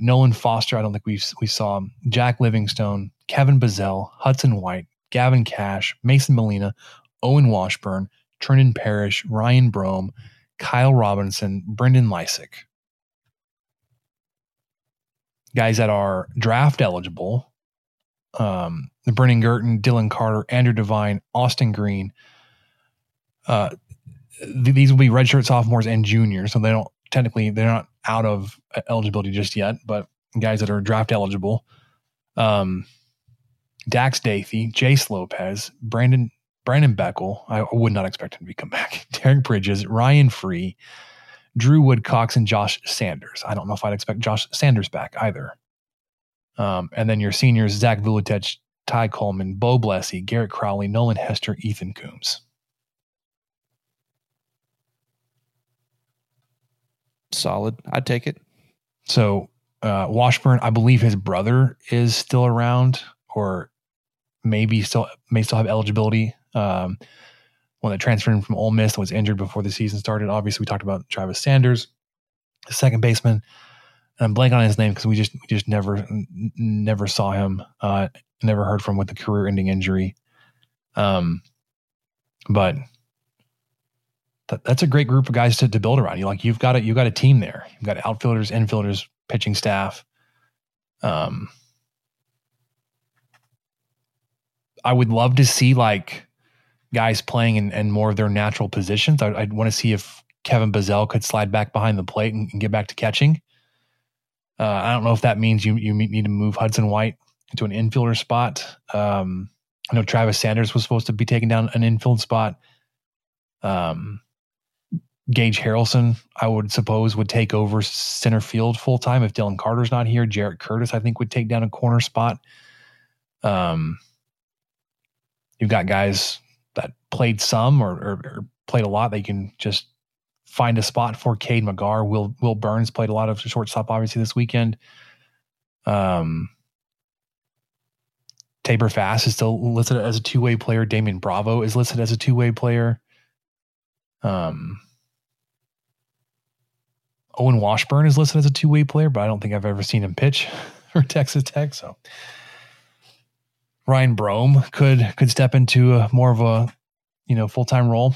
Nolan Foster. I don't think we saw him. Jack Livingstone, Kevin Bazell, Hudson White, Gavin Cash, Mason Molina, Owen Washburn, Trenton Parrish, Ryan Brome, Kyle Robinson, Brendan Lysick. Guys that are draft eligible. Brennan Gurton, Dylan Carter, Andrew Devine, Austin Green. These will be redshirt sophomores and juniors, so they're not out of eligibility just yet, but guys that are draft eligible. Dax Dathey, Jace Lopez, Brandon Beckel. I would not expect him to come back. Derek Bridges, Ryan Free, Drew Woodcox, and Josh Sanders. I don't know if I'd expect Josh Sanders back either. And then your seniors, Zach Vuletic, Ty Coleman, Bo Blessy, Garrett Crowley, Nolan Hester, Ethan Coombs. Solid. I'd take it. So Washburn, I believe his brother is still around or may still have eligibility. One that transferred from Ole Miss was injured before the season started. Obviously, we talked about Travis Sanders, the second baseman. And I'm blanking on his name because we just never saw him. Never heard from him with a career-ending injury. But that's a great group of guys to build around. You've got a team there. You've got outfielders, infielders, pitching staff. I would love to see guys playing in more of their natural positions. I'd want to see if Kevin Bazell could slide back behind the plate and get back to catching. I don't know if that means you need to move Hudson White into an infielder spot. I know Travis Sanders was supposed to be taking down an infield spot. Gage Harrelson, I would suppose, would take over center field full-time if Dylan Carter's not here. Jarek Curtis, I think, would take down a corner spot. You've got guys that played some or played a lot. They can just find a spot for Cade McGar. Will Burns played a lot of shortstop, obviously, this weekend. Tabor Fass is still listed as a two-way player. Damian Bravo is listed as a two-way player. Owen Washburn is listed as a two-way player, but I don't think I've ever seen him pitch for Texas Tech. So Ryan Brome could step into more of a, full-time role,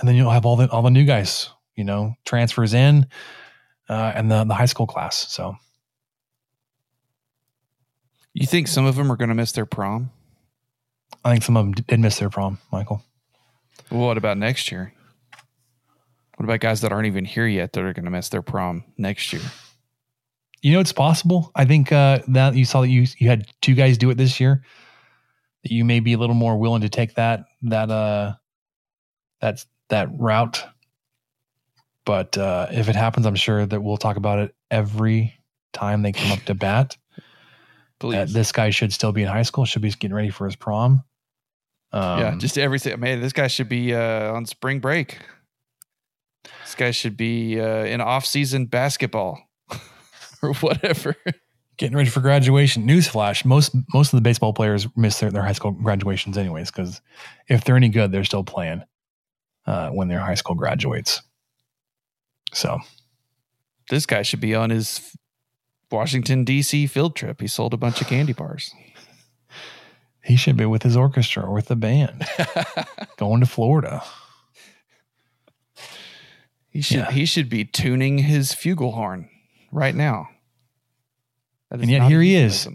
and then you'll have all the new guys, transfers in, and the high school class. So you think some of them are going to miss their prom? I think some of them did miss their prom, Michael. Well, what about next year? What about guys that aren't even here yet that are going to miss their prom next year? It's possible. I think that you saw that you had two guys do it this year, that you may be a little more willing to take that route. But if it happens, I'm sure that we'll talk about it every time they come up to bat. This guy should still be in high school, should be getting ready for his prom. Just everything. Man, this guy should be on spring break. This guy should be in off-season basketball or whatever. Getting ready for graduation. Newsflash, most of the baseball players miss their high school graduations anyways, because if they're any good, they're still playing when their high school graduates. So this guy should be on his Washington, D.C. field trip. He sold a bunch of candy bars. He should be with his orchestra or with the band going to Florida. He should be tuning his flugelhorn right now. And yet here he is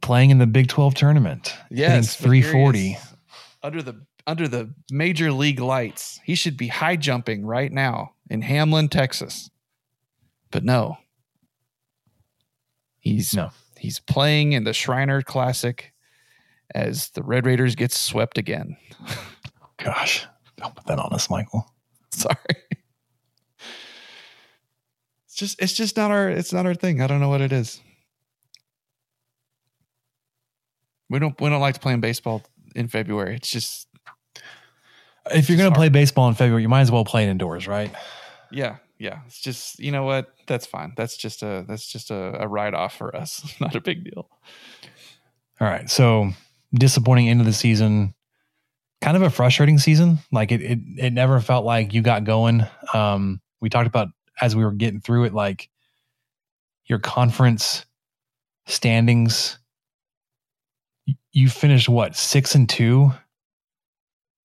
playing in the Big 12 tournament. Yes, 340 under the major league lights. He should be high jumping right now in Hamlin, Texas. But no. He's playing in the Shriner Classic as the Red Raiders get swept again. Gosh, don't put that on us, Michael. Sorry. It's just not our thing. I don't know what it is. We don't like playing baseball in February. It's just, if you're going to play baseball in February, you might as well play it indoors, right? Yeah. Yeah. It's just, you know what? That's fine. That's just a write off for us. Not a big deal. All right. So disappointing end of the season. Kind of a frustrating season. Like it never felt like you got going. We talked about as we were getting through it, like your conference standings. You finished 6-2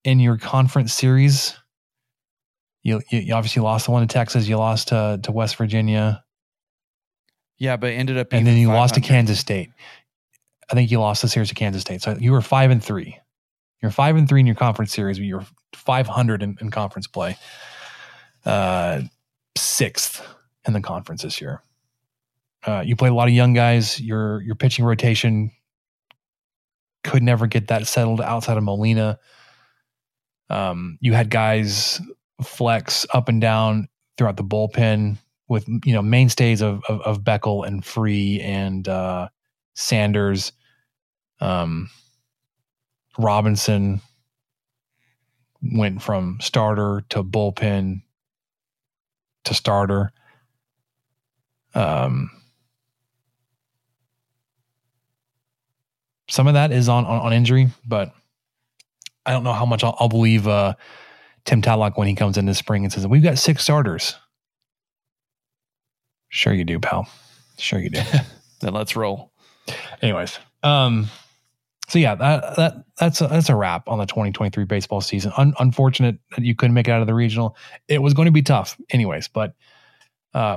in your conference series. You obviously lost the one to Texas. You lost to West Virginia. Yeah, but ended up, and then you lost to Kansas State. I think you lost the series to Kansas State. So you were 5-3. You're 5-3 in your conference series, but you're 500 in conference play. 6th in the conference this year. You played a lot of young guys. Your pitching rotation could never get that settled outside of Molina. You had guys flex up and down throughout the bullpen with mainstays of Beckel and Free and Sanders. Robinson went from starter to bullpen to starter. Some of that is on injury, but I don't know how much I'll believe Tim Tadlock when he comes in this spring and says, we've got 6 starters. Sure you do, pal. Sure you do. Then let's roll. Anyways. So yeah, that's a wrap on the 2023 baseball season. Unfortunate that you couldn't make it out of the regional. It was going to be tough anyways, but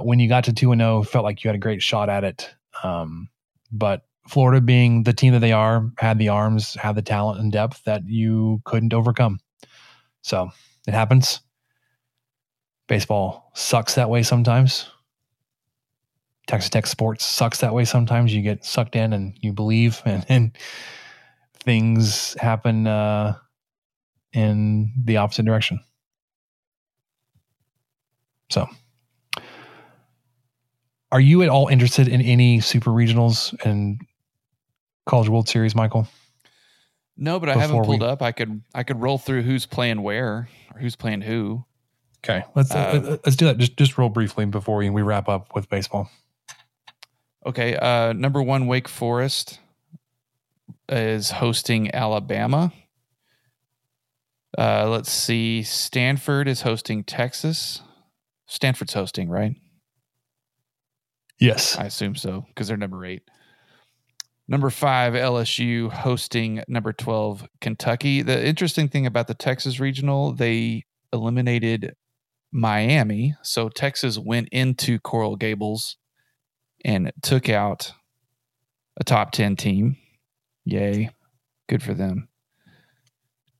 when you got to 2-0, felt like you had a great shot at it. But Florida, being the team that they are, had the arms, had the talent and depth that you couldn't overcome. So it happens. Baseball sucks that way sometimes. Texas Tech sports sucks that way sometimes. You get sucked in and you believe, and things happen in the opposite direction. So are you at all interested in any super regionals and College World Series, Michael? No, but I haven't pulled up. I could roll through who's playing where or who's playing who. Okay, let's do that. Just real briefly before we wrap up with baseball. Okay, number one, Wake Forest is hosting Alabama. Let's see, Stanford is hosting Texas. Stanford's hosting, right? Yes, I assume so because they're number 8. Number 5, LSU hosting number 12, Kentucky. The interesting thing about the Texas Regional, they eliminated Miami. So Texas went into Coral Gables and took out a top 10 team. Yay. Good for them.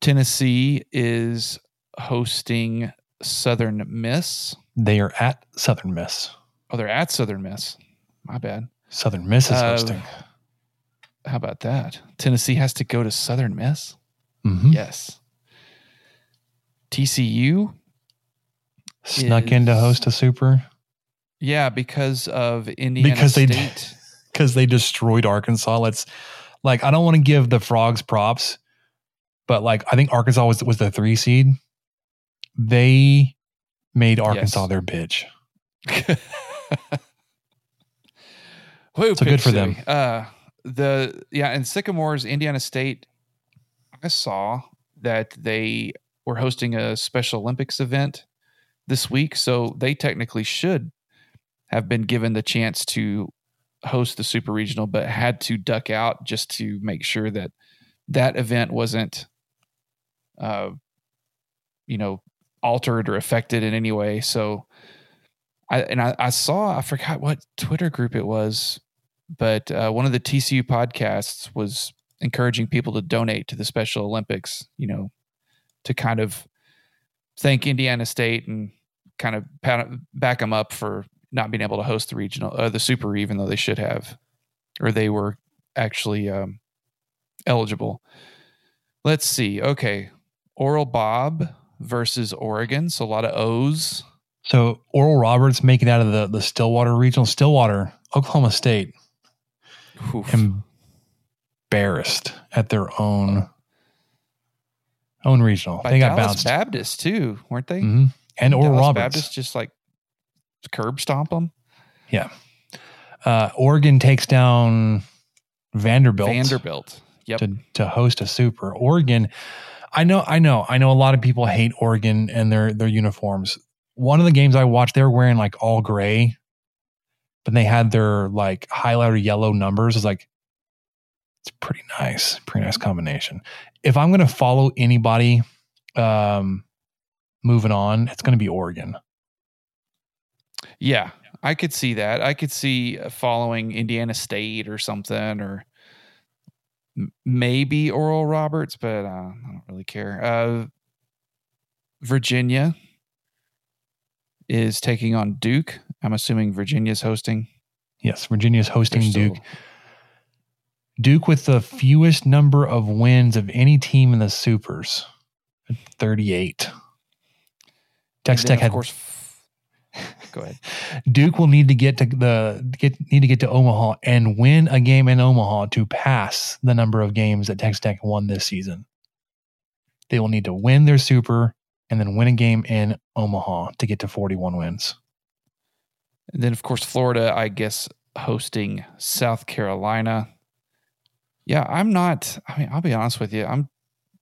Tennessee is hosting Southern Miss. They are at Southern Miss. Oh, they're at Southern Miss. My bad. Southern Miss is hosting. How about that? Tennessee has to go to Southern Miss? Mm-hmm. Yes. TCU snuck in to host a super. Yeah, because of Indiana State. Because they destroyed Arkansas. I don't want to give the Frogs props, but I think Arkansas was the 3 seed. They made Arkansas their bitch. Whoa, so good for them. And Sycamores, Indiana State, I saw that they were hosting a Special Olympics event this week, so they technically should have been given the chance to host the Super Regional, but had to duck out just to make sure that that event wasn't, altered or affected in any way. So, I forgot what Twitter group it was, but one of the TCU podcasts was encouraging people to donate to the Special Olympics, to kind of thank Indiana State and kind of back them up for not being able to host the regional, the Super, even though they should have, or they were actually eligible. Let's see. Okay. Oral Bob versus Oregon. So a lot of O's. So Oral Roberts making out of the Stillwater Regional. Stillwater, Oklahoma State. Oof. Embarrassed at their own regional. They got bounced. Baptist too, weren't they? Mm-hmm. And Oral Roberts. Baptist just curb stomp them. Yeah. Oregon takes down Vanderbilt. Yep. To host a super. Oregon. I know. A lot of people hate Oregon and their uniforms. One of the games I watched, they were wearing all gray. But they had their highlighter yellow numbers. It's it's pretty nice. Pretty nice combination. If I'm going to follow anybody moving on, it's going to be Oregon. Yeah, I could see that. I could see following Indiana State or something, or maybe Oral Roberts, but I don't really care. Virginia is taking on Duke. I'm assuming Virginia's hosting. Yes, Virginia's hosting Duke. Duke with the fewest number of wins of any team in the Supers, 38. Texas Tech had. Of course, go ahead. Duke will need to get to Omaha and win a game in Omaha to pass the number of games that Texas Tech won this season. They will need to win their Super and then win a game in Omaha to get to 41 wins. And then, of course, Florida, I guess, hosting South Carolina. Yeah, I'll be honest with you. I'm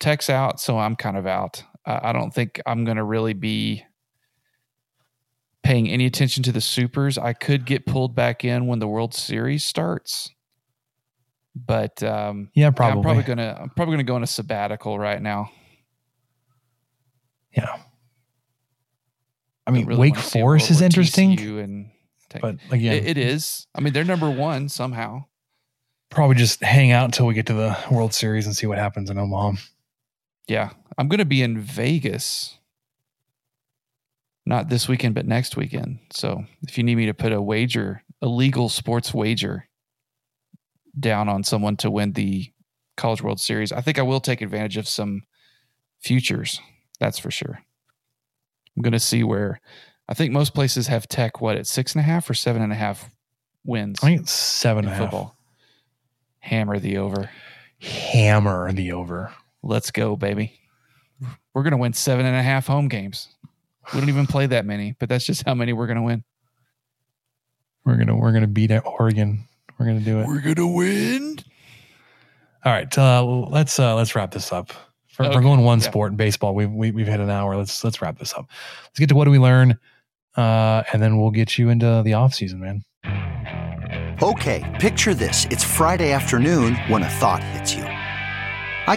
Tech's out, so I'm kind of out. I don't think I'm going to really be paying any attention to the Supers. I could get pulled back in when the World Series starts. But probably. I'm probably going to go on a sabbatical right now. Yeah. I mean, really Wake Forest is interesting, but again, it is. I mean, they're number 1 somehow. Probably just hang out until we get to the World Series and see what happens in Omaha. Yeah, I'm going to be in Vegas. Not this weekend, but next weekend. So if you need me to put a legal sports wager down on someone to win the College World Series, I think I will take advantage of some futures. That's for sure. I'm going to see where I think most places have Tech, at 6.5 or 7.5 wins? I think it's 7.5. Football. Hammer the over. hammer the over. Let's go, baby. We're going to win 7.5 home games. We don't even play that many, but that's just how many we're going to win. We're going to beat Oregon. We're going to do it. We're going to win. All right. Let's wrap this up. We're going one sport in baseball. We've hit an hour. Let's wrap this up. Let's get to what do we learn? And then we'll get you into the off season, man. Okay, picture this. It's Friday afternoon when a thought hits you. I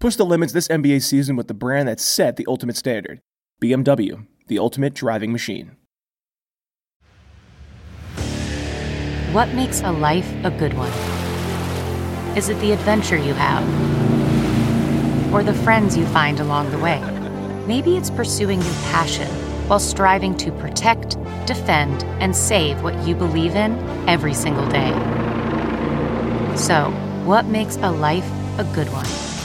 Push the limits this NBA season with the brand that set the ultimate standard. BMW, the ultimate driving machine. What makes a life a good one? Is it the adventure you have? Or the friends you find along the way? Maybe it's pursuing your passion while striving to protect, defend, and save what you believe in every single day. So, what makes a life a good one?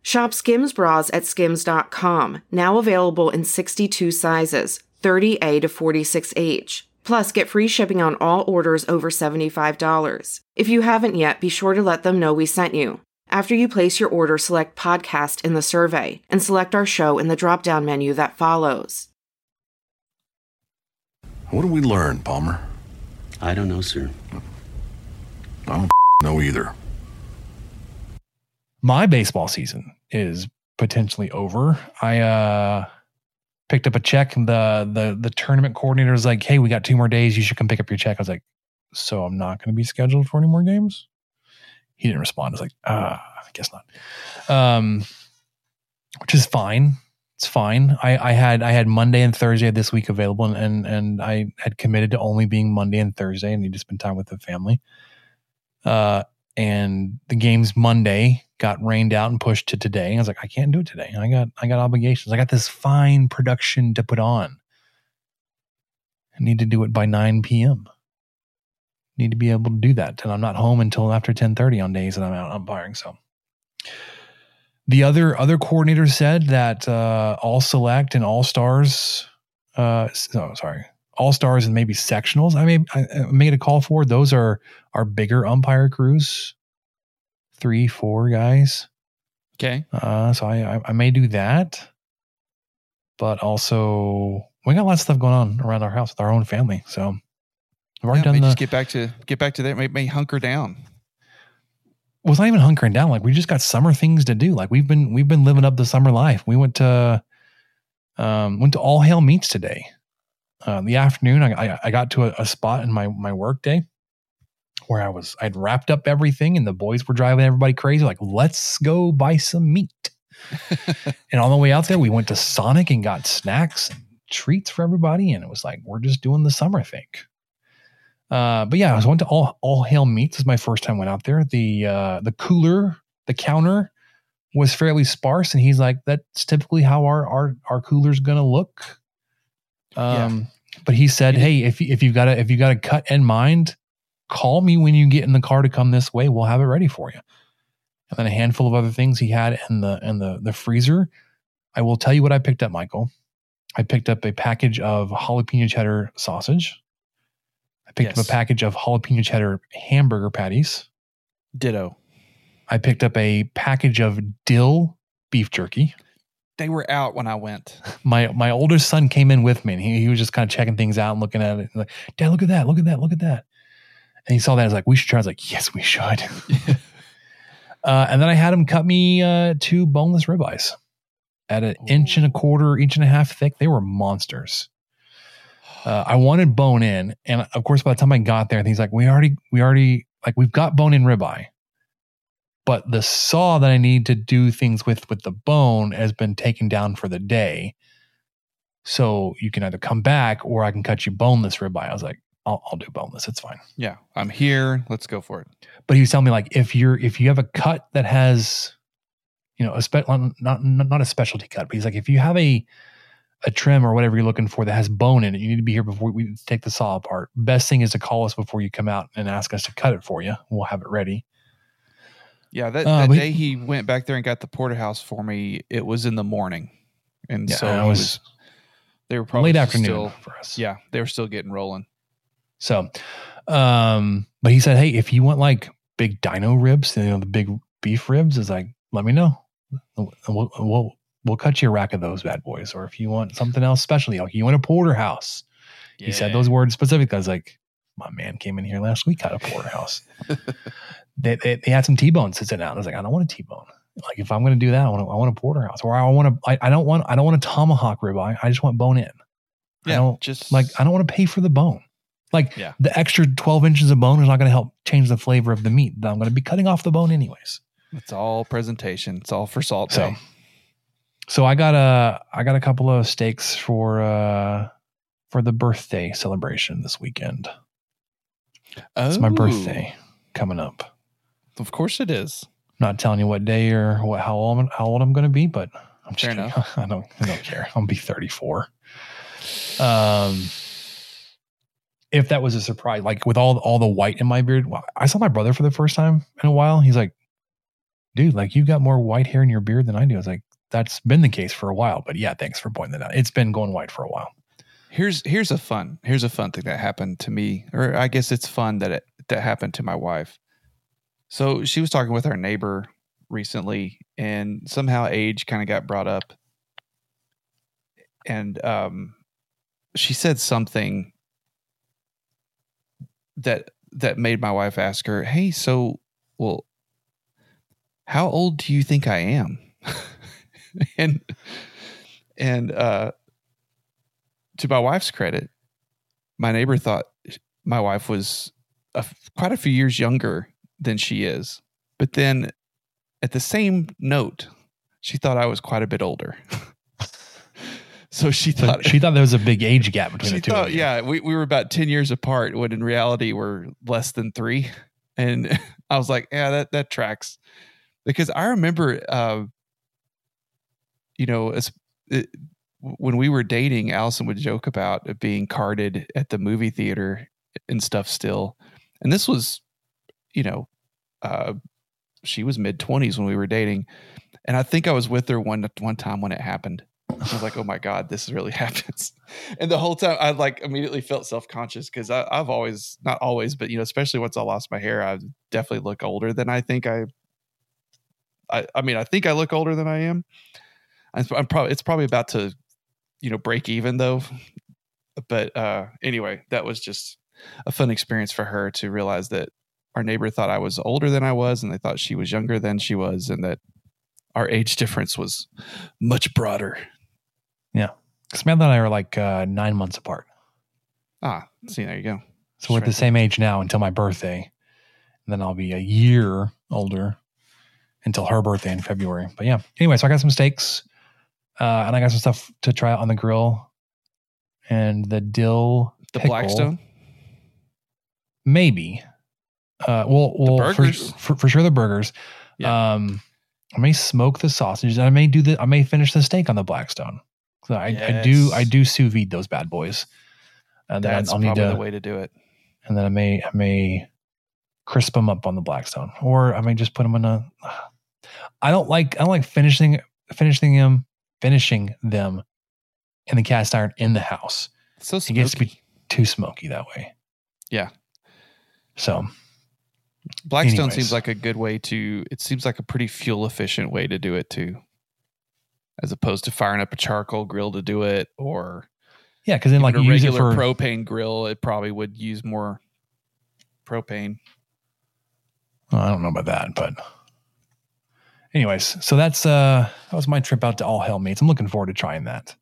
Shop Skims bras at skims.com, now available in 62 sizes, 30A to 46H. Plus, get free shipping on all orders over $75. If you haven't yet, be sure to let them know we sent you. After you place your order, select podcast in the survey and select our show in the drop-down menu that follows. What did we learn, Palmer? I don't know, sir. I don't know either. My baseball season is potentially over. I picked up a check. The tournament coordinator was like, hey, we got 2 more days. You should come pick up your check. I was like, so I'm not going to be scheduled for any more games? He didn't respond. I was like, I guess not. Which is fine. It's fine. I had Monday and Thursday this week available, and I had committed to only being Monday and Thursday and need to spend time with the family. And the games Monday got rained out and pushed to today. I was like, I can't do it today. I got obligations. I got this fine production to put on. I need to do it by 9 p.m. Need to be able to do that. And I'm not home until after 10:30 on days that I'm out umpiring. So the other coordinator said that all select and all stars. All stars and maybe sectionals. I made a call for those are our bigger umpire crews, 3-4 guys. Okay. So I may do that, but also we got a lot of stuff going on around our house with our own family. So I've already done. Just get back to that. May hunker down. Well, it's not even hunkering down. Like we just got summer things to do. Like we've been living up the summer life. We went to All Hail Meats today. The afternoon, I got to a spot in my work day where I'd wrapped up everything and the boys were driving everybody crazy. Like, let's go buy some meat. And on the way out there, we went to Sonic and got snacks and treats for everybody. And it was like, we're just doing the summer thing. But yeah, I was went to All Hail Meats. This is my first time went out there. The cooler, the counter was fairly sparse, and he's like, that's typically how our cooler's gonna look. But he said, hey, if you've got a cut in mind, call me when you get in the car to come this way. We'll have it ready for you. And then a handful of other things he had in the freezer. I will tell you what I picked up, Michael. I picked up a package of jalapeno cheddar sausage. I picked up a package of jalapeno cheddar hamburger patties. Ditto. I picked up a package of dill beef jerky. They were out when I went. My older son came in with me, and he was just kind of checking things out and looking at it. Like, Dad, look at that, look at that, look at that. And he saw that. I was like, we should try. I was like, yes, we should. And then I had him cut me two boneless ribeyes at an inch and a quarter, inch and a half thick. They were monsters. I wanted bone in. And of course, by the time I got there, he's like, we've got bone in ribeye. But the saw that I need to do things with the bone has been taken down for the day. So you can either come back or I can cut you boneless ribeye. I was like, I'll do boneless. It's fine. Yeah. I'm here. Let's go for it. But he was telling me, like, if you have a cut that has, not a specialty cut, but he's like, if you have a trim or whatever you're looking for that has bone in it, you need to be here before we take the saw apart. Best thing is to call us before you come out and ask us to cut it for you. We'll have it ready. Yeah, that day he went back there and got the porterhouse for me. It was in the morning, and so I was. They were probably late afternoon still, for us. Yeah, they were still getting rolling. So, but he said, "Hey, if you want like big dino ribs, the big beef ribs, is like, let me know. We'll cut you a rack of those bad boys. Or if you want something else specialty, like you want a porterhouse." Yeah. He said those words specifically. I was like, my man came in here last week, had a porterhouse. They had some T-bones sitting out. I was like, I don't want a T-bone. Like if I'm going to do that, I want a porterhouse, or I don't want a tomahawk ribeye. I just want bone in. Yeah, I don't want to pay for the bone. The extra 12 inches of bone is not going to help change the flavor of the meat. I'm going to be cutting off the bone anyways. It's all presentation. It's all for salt. So I got a couple of steaks for the birthday celebration this weekend. Oh. It's my birthday coming up. Of course it is. I'm not telling you what day or how old I'm going to be, but I'm just kidding. I don't care. I'll be 34. If that was a surprise, like with all the white in my beard, I saw my brother for the first time in a while. He's like, dude, like you've got more white hair in your beard than I do. I was like, that's been the case for a while, but yeah, thanks for pointing that out. It's been going white for a while. Here's a fun thing that happened to me, or I guess it's fun that that happened to my wife. So she was talking with our neighbor recently, and somehow age kind of got brought up, and she said something that made my wife ask her, "Hey, so well, how old do you think I am?" and to my wife's credit, my neighbor thought my wife was quite a few years younger than she is. But then at the same note, she thought I was quite a bit older. so she thought there was a big age gap between the two of us. Yeah, we were about 10 years apart when in reality we're less than 3. And I was like, yeah, that tracks. Because I remember, when we were dating, Allison would joke about being carded at the movie theater and stuff still. And this was, she was mid-20s when we were dating. And I think I was with her one time when it happened. I was like, oh my God, this really happens. And the whole time I immediately felt self-conscious because I've always, not always, but especially once I lost my hair, I definitely look older than I think I think I look older than I am. It's probably about to, break even though. But anyway, that was just a fun experience for her to realize that our neighbor thought I was older than I was, and they thought she was younger than she was, and that our age difference was much broader. Yeah. Because Samantha and I are 9 months apart. Ah, see, there you go. So we're at the same age now until my birthday, and then I'll be a year older until her birthday in February. But yeah, anyway, so I got some steaks. And I got some stuff to try out on the grill, and the dill pickle, Blackstone. Maybe. Well, for sure the burgers. Yeah. I may smoke the sausages, and I may finish the steak on the Blackstone. So I do sous vide those bad boys. And that's probably the way to do it. And then I may crisp them up on the Blackstone, or I may just put them in a. I don't like finishing them in the cast iron in the house. It's so smoky. It gets to be too smoky that way. Yeah. So Blackstone seems like a good way to. It seems like a pretty fuel efficient way to do it too, as opposed to firing up a charcoal grill to do it, or. Yeah, because then, like, a regular propane grill, it probably would use more propane. Well, I don't know about that, but anyways, so that's that was my trip out to All Hail Meats. I'm looking forward to trying that.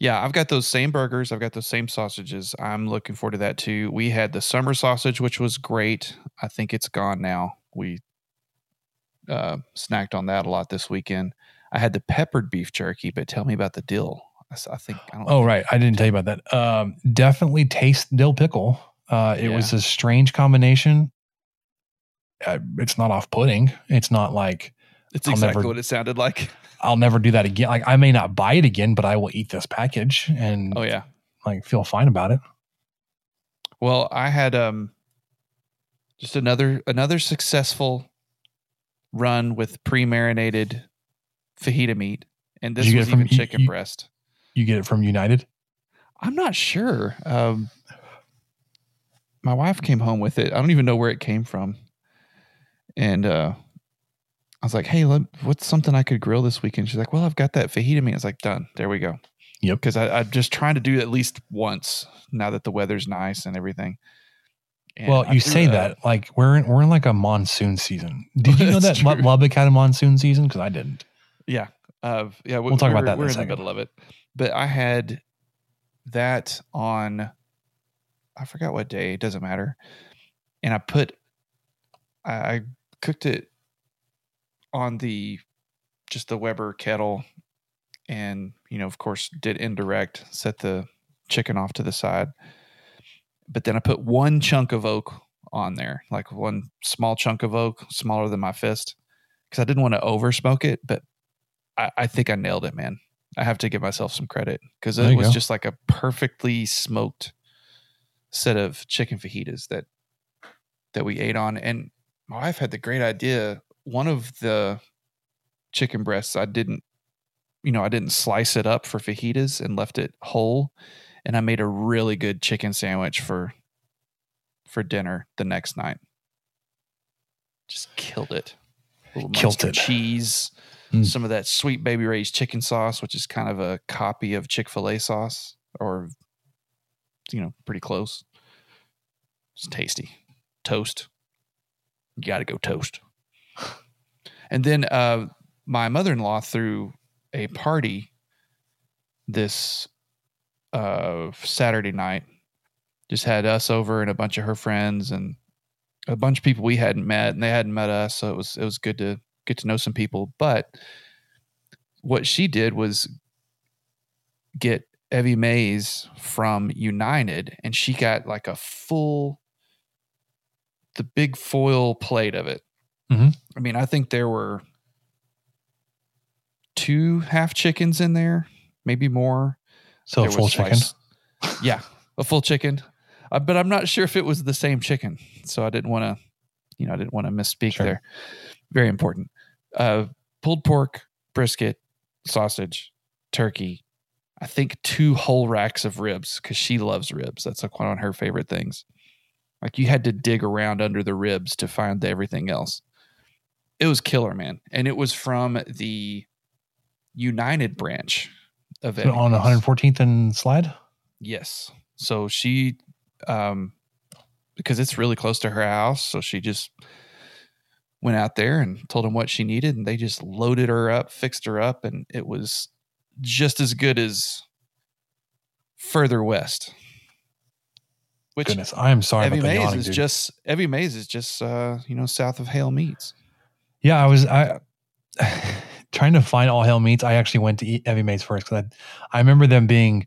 Yeah, I've got those same burgers. I've got those same sausages. I'm looking forward to that too. We had the summer sausage, which was great. I think it's gone now. We snacked on that a lot this weekend. I had the peppered beef jerky, but tell me about the dill. I didn't tell you about that. Definitely taste dill pickle. It was a strange combination. It's not off-putting. It's not like it's what it sounded like. I'll never do that again. Like, I may not buy it again, but I will eat this package and feel fine about it. Well, I had just another successful run with pre-marinated fajita meat, and this was even chicken breast. You get it from United? I'm not sure. My wife came home with it. I don't even know where it came from. And I was like, hey, what's something I could grill this weekend? She's like, well, I've got that fajita meat. I was like, done. There we go. Yep. Because I'm just trying to do it at least once now that the weather's nice and everything. And we're in like a monsoon season. Did you know that Lubbock had a monsoon season? Because I didn't. Yeah. We'll talk about that in a second. We're in the middle of it. But I had that on, I forgot what day, it doesn't matter. And I cooked it on the Weber kettle and, of course, did indirect, set the chicken off to the side. But then I put one chunk of oak on there, like one small chunk of oak, smaller than my fist, because I didn't want to over smoke it. But I think I nailed it, man. I have to give myself some credit because it was just like a perfectly smoked set of chicken fajitas that we ate on. And my wife had the great idea. One of the chicken breasts, I didn't slice it up for fajitas and left it whole. And I made a really good chicken sandwich for dinner the next night. Just killed it. A little monster cheese. Some of that sweet Baby Ray's chicken sauce, which is kind of a copy of Chick-fil-A sauce, or, pretty close. It's tasty. Toast. You got to go toast. And then my mother-in-law threw a party this Saturday night. Just had us over and a bunch of her friends and a bunch of people we hadn't met, and they hadn't met us. So it was good to get to know some people. But what she did was get Evie Mae's from United, and she got like the big foil plate of it. Mm-hmm. I mean, I think there were 2 half chickens in there, maybe more. So a full chicken? Yeah, a full chicken. But I'm not sure if it was the same chicken. So I didn't want to, I didn't want to misspeak there. Very important. Pulled pork, brisket, sausage, turkey. I think 2 whole racks of ribs because she loves ribs. That's like one of her favorite things. Like, you had to dig around under the ribs to find everything else. It was killer, man. And it was from the United branch of it. On 114th and Slide? Yes. So she, because it's really close to her house, so she just went out there and told them what she needed, and they just loaded her up, fixed her up, and it was just as good as further west. Which, goodness, I am sorry about the yawning, dude. Evie Mae's is just south of Hail Meats. Yeah, I was trying to find All Hail Meats. I actually went to eat Evie Mae's first because I remember them being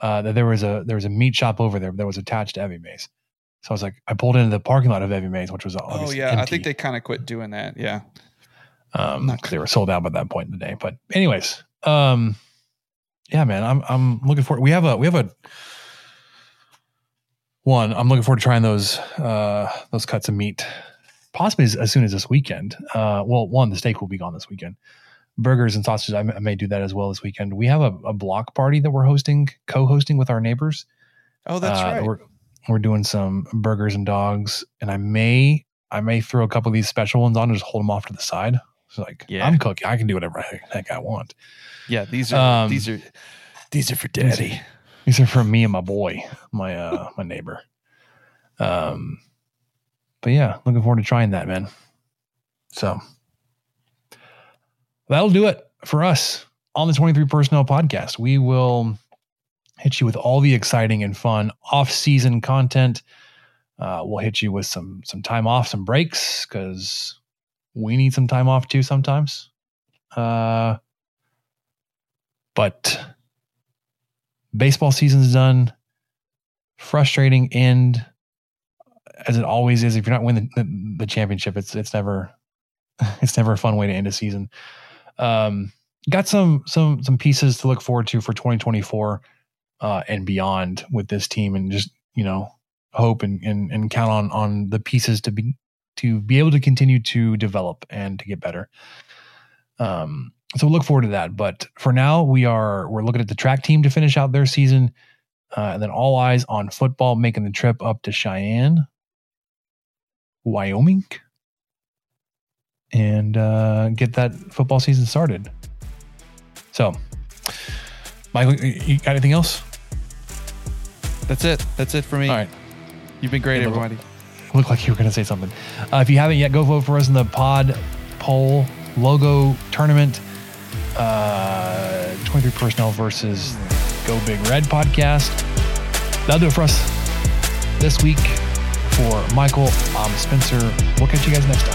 that there was a meat shop over there that was attached to Evie Mae's. So I was like, I pulled into the parking lot of Evie Mae's, which was obviously empty. I think they kind of quit doing that. Yeah. Because they were sold out by that point in the day. But anyways, yeah, man, I'm looking forward. I'm looking forward to trying those cuts of meat, possibly as soon as this weekend. The steak will be gone this weekend. Burgers and sausages, I may do that as well this weekend. We have a block party that we're hosting, co-hosting with our neighbors. Oh, that's right. We're doing some burgers and dogs, and I may throw a couple of these special ones on and just hold them off to the side. So I'm cooking. I can do whatever the heck I want. Yeah, these are for daddy. These are for me and my boy, my neighbor. But yeah, looking forward to trying that, man. So that'll do it for us on the 23 Personnel Podcast. We will hit you with all the exciting and fun off-season content. We'll hit you with some time off, some breaks, because we need some time off too sometimes. But baseball season's done. Frustrating end, as it always is. If you're not winning the championship, it's never a fun way to end a season. Got some pieces to look forward to for 2024 and beyond with this team, and just hope and count on the pieces to be able to continue to develop and to get better. So look forward to that. But for now, we're looking at the track team to finish out their season, and then all eyes on football, making the trip up to Cheyenne, Wyoming, and get that football season started. So, Michael, you got anything else? That's it. That's it for me. All right. You've been great, everybody. Looked like you were going to say something. If you haven't yet, go vote for us in the pod poll logo tournament. 23 Personnel versus Go Big Red podcast. That'll do it for us this week. For Michael, I'm Spencer. We'll catch you guys next time.